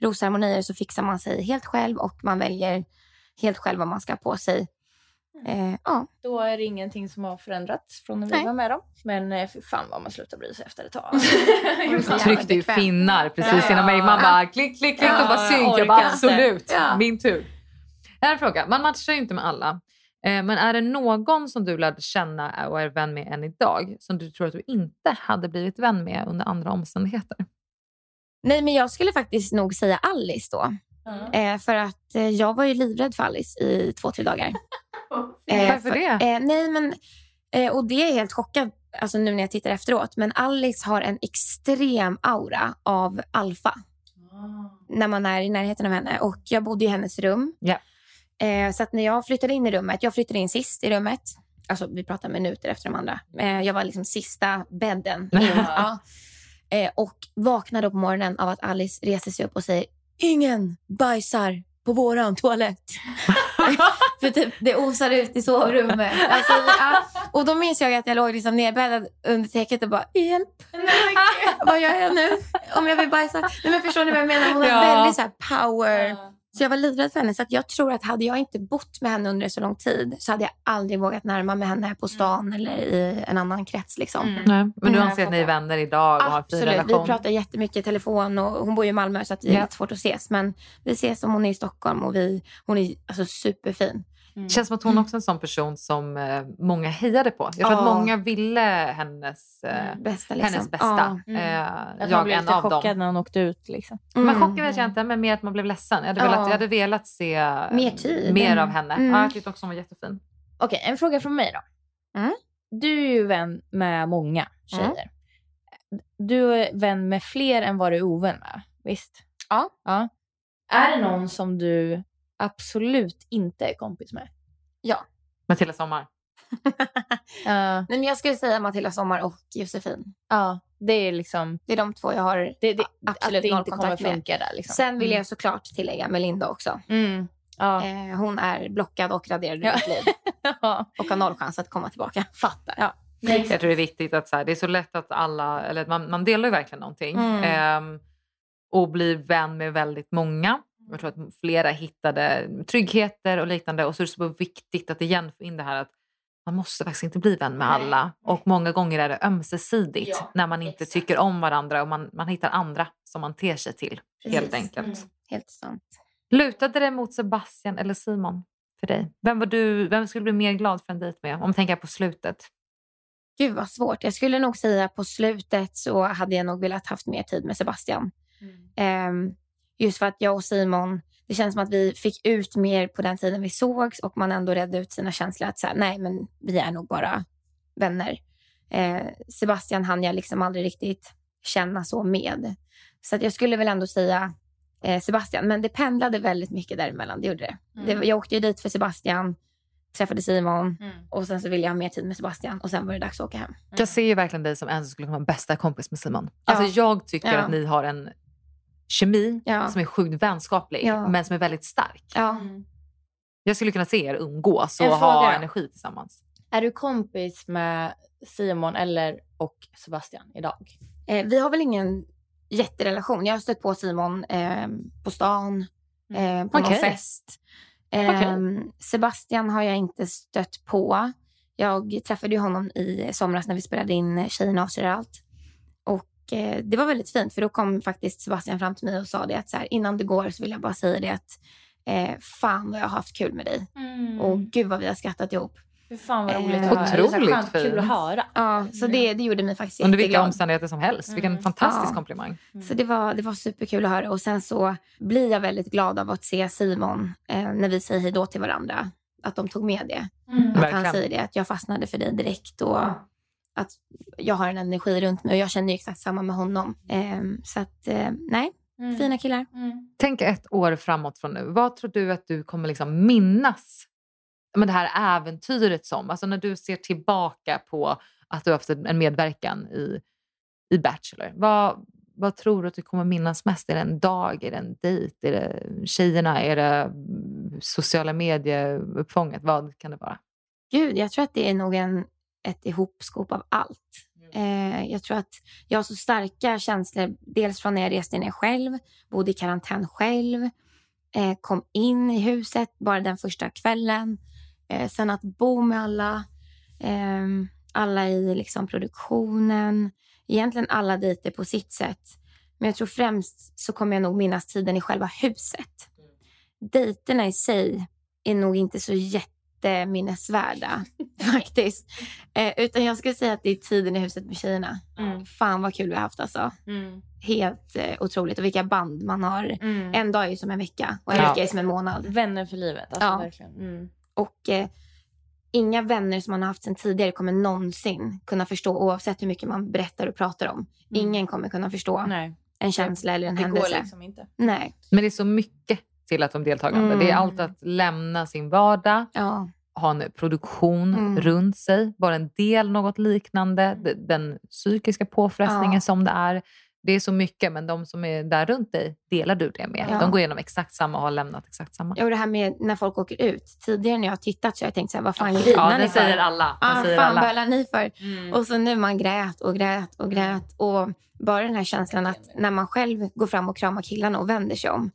rosceremonier så fixar man sig helt själv. Och man väljer helt själv vad man ska på sig. Ja. Då är det ingenting som har förändrats från när vi var med dem. Men för fan vad man slutar bry sig efter ett tag. Man tryckte ju finnar precis innan mig. Man bara klick, klick, klick och bara synk. Jag bara, absolut, min tur. Här fråga, man matchar ju inte med alla. Men är det någon som du lärde känna och är vän med än idag som du tror att du inte hade blivit vän med under andra omständigheter? Nej, men jag skulle faktiskt nog säga Alice då. För att jag var ju livrädd för Alice i 2-3 dagar. Varför det? Nej, men och det är helt chockad alltså, nu när jag tittar efteråt. Men Alice har en extrem aura av alfa. När man är i närheten av henne. Och jag bodde i hennes rum. Ja. Så att när jag flyttade in i rummet, jag flyttade in sist i rummet. Alltså vi pratar minuter efter de andra. Jag var liksom sista bädden. Ja. Och vaknade på morgonen av att Alice reser sig upp och säger: ingen bajsar på våran toalett. För typ, det osar ut i sovrummet. Alltså, ja. Och då minns jag att jag låg liksom nedbäddad under täcket och bara, hjälp. Vad gör jag nu? Om jag vill bajsa. Nej, men förstår ni vad jag menar? Hon har väldigt så här power... Ja. Så jag var livrädd för henne. Så att jag tror att hade jag inte bott med henne under så lång tid så hade jag aldrig vågat närma mig henne här på stan eller i en annan krets liksom. Nej, men du anser att ni är vänner idag och har fin relation? Absolut, vi pratar jättemycket i telefon och hon bor ju i Malmö så att det är lite svårt att ses. Men vi ses om hon är i Stockholm och hon är alltså superfin. Mm. Känns som att hon också är en sån person som många hejade på. Jag tror att många ville bästa, liksom. Hennes bästa. Jag blev lite chockad när hon åkte ut. Liksom. Man chockade vet jag inte, men mer att man blev ledsen. Jag hade velat se mer av henne. Ja, jag tyckte också hon var jättefin. Okej, en fråga från mig då. Du är ju vän med många tjejer. Du är vän med fler än vad du är ovän med. Visst? Ja. Är det någon som du... absolut inte är kompis med. Ja. Matilda Sommar. Nej, men jag skulle säga Matilda Sommar och Josefin. Ja, det är liksom... Det är de två jag har absolut noll kontakt med. Där, liksom. Sen vill jag såklart tillägga Melinda också. Ja. Hon är blockad och raderad i mitt liv. Och har noll chans att komma tillbaka. Fattar. Ja. Jag tror det är viktigt att så här, det är så lätt att alla... Eller, man delar ju verkligen någonting. Och blir vän med väldigt många. Jag tror att flera hittade tryggheter och liknande. Och så är det så viktigt att igen få in det här att man måste faktiskt inte bli vän med alla. Och många gånger är det ömsesidigt när man inte tycker om varandra. Och man hittar andra som man ter sig till. Precis. Helt enkelt. Helt sant. Lutade det mot Sebastian eller Simon för dig? Vem skulle bli mer glad för en dejt med? Om man tänker på slutet. Gud vad svårt. Jag skulle nog säga på slutet så hade jag nog velat haft mer tid med Sebastian. Just för att jag och Simon, det känns som att vi fick ut mer på den tiden vi sågs. Och man ändå redde ut sina känslor att så här, nej men vi är nog bara vänner. Sebastian hann jag liksom aldrig riktigt känna så med. Så att jag skulle väl ändå säga Sebastian. Men det pendlade väldigt mycket däremellan, det gjorde det. Jag åkte ju dit för Sebastian, träffade Simon och sen så ville jag ha mer tid med Sebastian och sen var det dags att åka hem. Jag ser ju verkligen dig som en som skulle kunna vara bästa kompis med Simon. Alltså jag tycker att ni har en... kemi som är sjukt vänskaplig men som är väldigt stark. Jag skulle kunna se er umgås och ha energi tillsammans. Är du kompis med Simon eller och Sebastian idag? Vi har väl ingen jätterelation. Jag har stött på Simon på stan på någon fest. Sebastian har jag inte stött på. Jag träffade ju honom i somras när vi spelade in Tjejerna avser allt. Det var väldigt fint för då kom faktiskt Sebastian fram till mig och sa det att så här, innan det går så vill jag bara säga det att fan vad jag har haft kul med dig och gud vad vi har skrattat ihop Hur fan vad roligt att höra. Otroligt skönt, kul att höra. Ja, så det gjorde mig faktiskt jätteglad. Under vilka omständigheter som helst. Vilken fantastisk komplimang. Så det var superkul att höra. Och sen så blir jag väldigt glad av att se Simon när vi säger hej då till varandra. Att de tog med det. Att verkligen. Han säger det, att jag fastnade för dig direkt. Och att jag har en energi runt mig. Och jag känner ju exakt samma med honom. Så att, nej. Fina killar. Tänk ett år framåt från nu. Vad tror du att du kommer liksom minnas? Men det här äventyret som. Alltså när du ser tillbaka på att du har haft en medverkan i Bachelor. Vad tror du att du kommer minnas mest? Är det en dag? Är det en dejt? Är det tjejerna? Är det sociala medieuppfånget? Vad kan det vara? Gud, jag tror att det är nog ett ihopskop av allt. Jag tror att jag har så starka känslor. Dels från när jag reste in själv. Bodde i karantän själv. Kom in i huset bara den första kvällen. Sen att bo med alla i liksom produktionen. Egentligen alla dejter på sitt sätt. Men jag tror främst så kommer jag nog minnas tiden i själva huset. Dejterna i sig är nog inte så jätteminnesvärda faktiskt. Utan jag skulle säga att det är tiden i huset med tjejerna. Fan vad kul vi har haft alltså. Helt otroligt. Och vilka band man har. En dag är ju som en vecka. Och en vecka är som en månad. Vänner för livet. Alltså, verkligen. Och inga vänner som man har haft sedan tidigare kommer någonsin kunna förstå, oavsett hur mycket man berättar och pratar om. Ingen kommer kunna förstå en känsla eller en händelse. Det går liksom inte. Nej. Men det är så mycket till att de deltagande. Det är allt att lämna sin vardag, ha en produktion runt sig, vara en del något liknande, den psykiska påfrestningen som det är. Det är så mycket, men de som är där runt dig delar du det med. De går igenom exakt samma och har lämnat exakt samma. Ja, och det här med när folk åker ut. Tidigare när jag har tittat så har jag tänkt så här, vad fan grinar ni för? Säger alla. Säger fan alla. Bölar ni för? Och så nu man grät. Och bara den här känslan att när man själv går fram och kramar killarna och vänder sig om.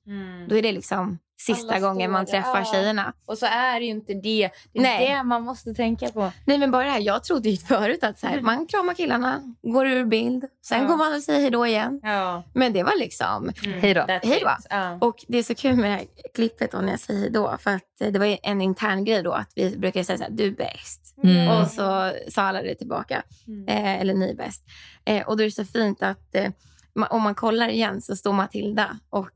Då är det liksom sista gången man träffar tjejerna. Och så är det ju inte det. Det är det man måste tänka på. Nej, men bara det här. Jag trodde ju förut att så här, man kramar killarna, går ur bild. Sen går man och säger hej då igen. Men det var liksom hej då. Och det är så kul med det här klippet då när jag säger hej då. För att det var en intern grej då. Att vi brukar säga så här, du är bäst. Och så sa alla det tillbaka. Eller ni är bäst. Och då är det så fint att... om man kollar igen så står Matilda och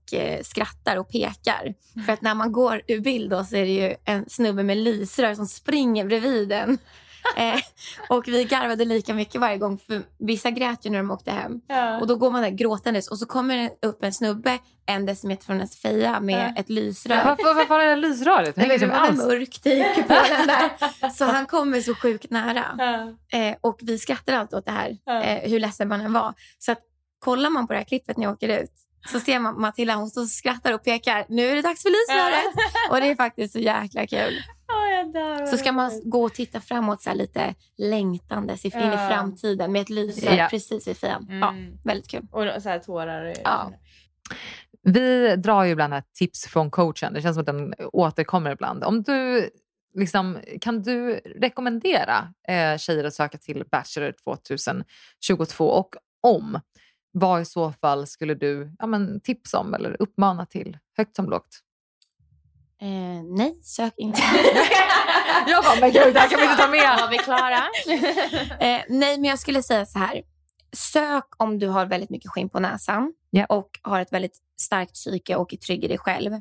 skrattar och pekar. För att när man går ur bild då så är det ju en snubbe med lysrör som springer bredvid en. Och vi garvade lika mycket varje gång. För vissa grät ju när de åkte hem. Och då går man där gråtandes. Och så kommer det upp en snubbe 1 decimeter från ens feja med ett lysrör. Varför är det lysröret? Det är mörkt på den där. Så han kommer så sjukt nära. Och vi skrattar alltid åt det här. Hur ledsen man än var. Så att kollar man på det här klippet när jag åker ut så ser man Matilda, hon står och skrattar och pekar. Nu är det dags för lysröret. Och det är faktiskt så jäkla kul. Så ska man gå och titta framåt så här lite längtandes in i framtiden med ett lysrör precis vid fejan. Väldigt kul. Och så här tårar. Vi drar ju ibland här tips från coachen. Det känns som att den återkommer ibland. Om du... liksom, kan du rekommendera tjejer att söka till Bachelor 2022? Och om... vad i så fall skulle du tipsa om eller uppmana till, högt som lågt? Nej, sök inte. Jag bara, men gud, det här kan vi inte ta med. Var vi klara? Nej, men jag skulle säga så här. Sök om du har väldigt mycket skinn på näsan. Och har ett väldigt starkt psyke och är trygg i dig själv.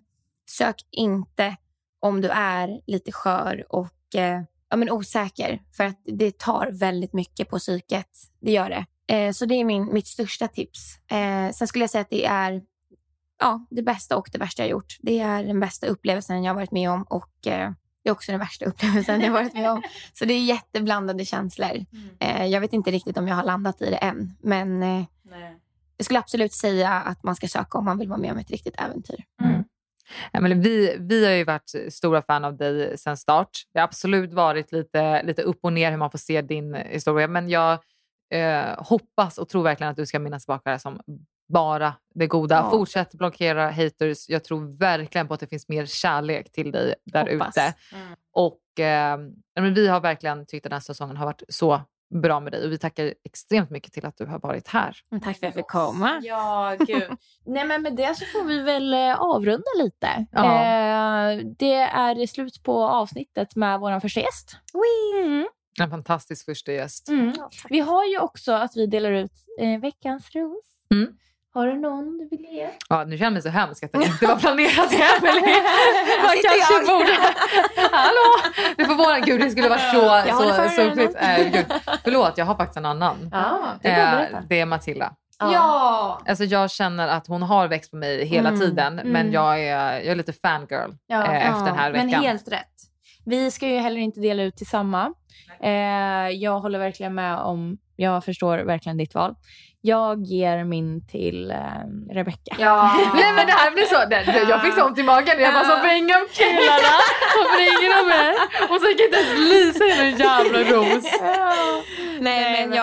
Sök inte om du är lite skör och osäker. För att det tar väldigt mycket på psyket. Det gör det. Så det är mitt största tips. Sen skulle jag säga att det är det bästa och det värsta jag gjort. Det är den bästa upplevelsen jag har varit med om. Och det är också den värsta upplevelsen jag har varit med om. Så det är jätteblandade känslor. Jag vet inte riktigt om jag har landat i det än. Men jag skulle absolut säga att man ska söka om man vill vara med om ett riktigt äventyr. Men vi har ju varit stora fan av dig sedan start. Det har absolut varit lite upp och ner hur man får se din historia. Men jag... hoppas och tror verkligen att du ska minnas tillbaka det som bara det goda. Fortsätt blockera haters. Jag tror verkligen på att det finns mer kärlek till dig där ute. Och vi har verkligen tyckt att den här säsongen har varit så bra med dig och vi tackar extremt mycket till att du har varit här. Tack för att jag fick komma. Ja, gud. Nej, men med det så får vi väl avrunda lite. Ja. Det är slut på avsnittet med våran första gäst. Mm. En fantastisk första gäst. Mm. Ja, vi har ju också att vi delar ut veckans ros. Mm. Har du någon du vill ge? Ja, nu känner jag mig så hemskt att det inte var planerat. Man kanske borde... Hallå! Det får vara... Gud, det skulle vara så klitt. Förlåt, jag har faktiskt en annan. Ja, det är Matilda. Ja! Alltså jag känner att hon har växt på mig hela tiden. Men jag är lite fangirl efter den här veckan. Men helt rätt. Vi ska ju heller inte dela ut till samma. Jag håller verkligen med om... Jag förstår verkligen ditt val. Jag ger min till Rebecka. Ja. Nej, men det här blir så. Jag fick sånt i magen. Jag bara så bänga om killarna. Och bringer dem med. Och sen kan inte ens Lisa i någon jävla ros. Ja. Nej, men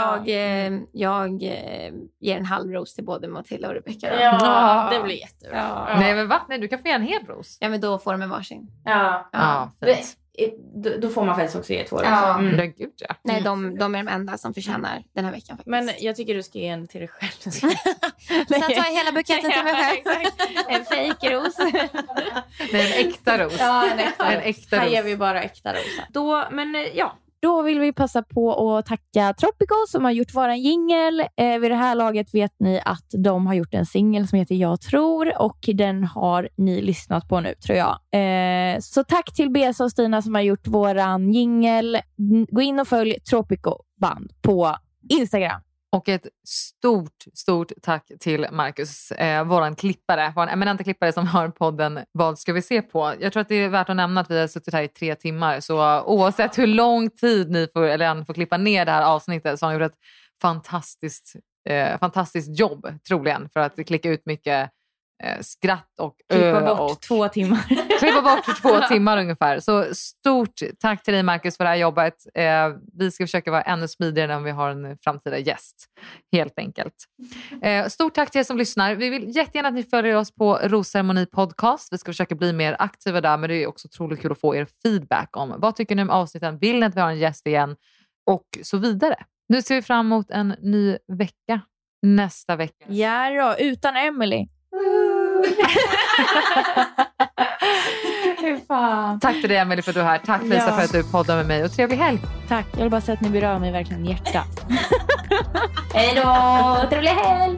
jag ger en halv ros till både Matilda och Rebecka. Ja. Det blir jättebra. Ja. Nej, men va? Nej, du kan få en hel ros. Ja, men då får de en varsin. Ja, fint. Då får man faktiskt också ge 2 ros. Ja. Mm. Nej, de är de enda som förtjänar den här veckan faktiskt. Men jag tycker du ska ge en till dig själv. Sen tar jag hela buketten till mig själv. En fejkros. Nej, en äkta ros. Ja, en äkta ros. Här ger vi bara äkta ros. Då vill vi passa på att tacka Tropico som har gjort våran jingel. Vid det här laget vet ni att de har gjort en singel som heter Jag tror. Och den har ni lyssnat på nu, tror jag. Så tack till Besa och Stina som har gjort våran jingel. Gå in och följ Tropico Band på Instagram. Och ett stort tack till Marcus, vår eminenta klippare som har podden Vad ska vi se på? Jag tror att det är värt att nämna att vi har suttit här i 3 timmar. Så oavsett hur lång tid ni får klippa ner det här avsnittet så har ni gjort ett fantastiskt jobb troligen för att klicka ut mycket skratt och klippa bort 2 timmar. Klippa bort 2 timmar ungefär. Så stort tack till dig Marcus för det här jobbet. Vi ska försöka vara ännu smidigare när vi har en framtida gäst. Helt enkelt. Stort tack till er som lyssnar. Vi vill jättegärna att ni följer oss på Rosceremoni Podcast. Vi ska försöka bli mer aktiva där, men det är också otroligt kul att få er feedback om vad tycker ni om avsnitten? Vill ni att vi har en gäst igen? Och så vidare. Nu ser vi fram emot en ny vecka. Nästa vecka. Ja då, utan Emelie. Tack till dig Emelie för att du är här. Tack Lisa för att du poddar med mig. Och trevlig helg. Tack, jag vill bara säga att ni berör mig verkligen hjärta. Hej då, trevlig helg.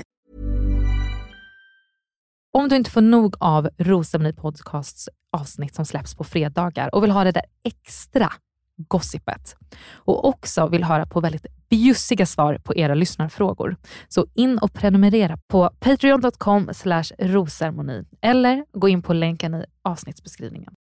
Om du inte får nog av Rosemary Podcasts avsnitt som släpps på fredagar och vill ha det där extra gossipet och också vill höra på väldigt bjussiga svar på era lyssnarfrågor. Så in och prenumerera på patreon.com/rosermoni eller gå in på länken i avsnittsbeskrivningen.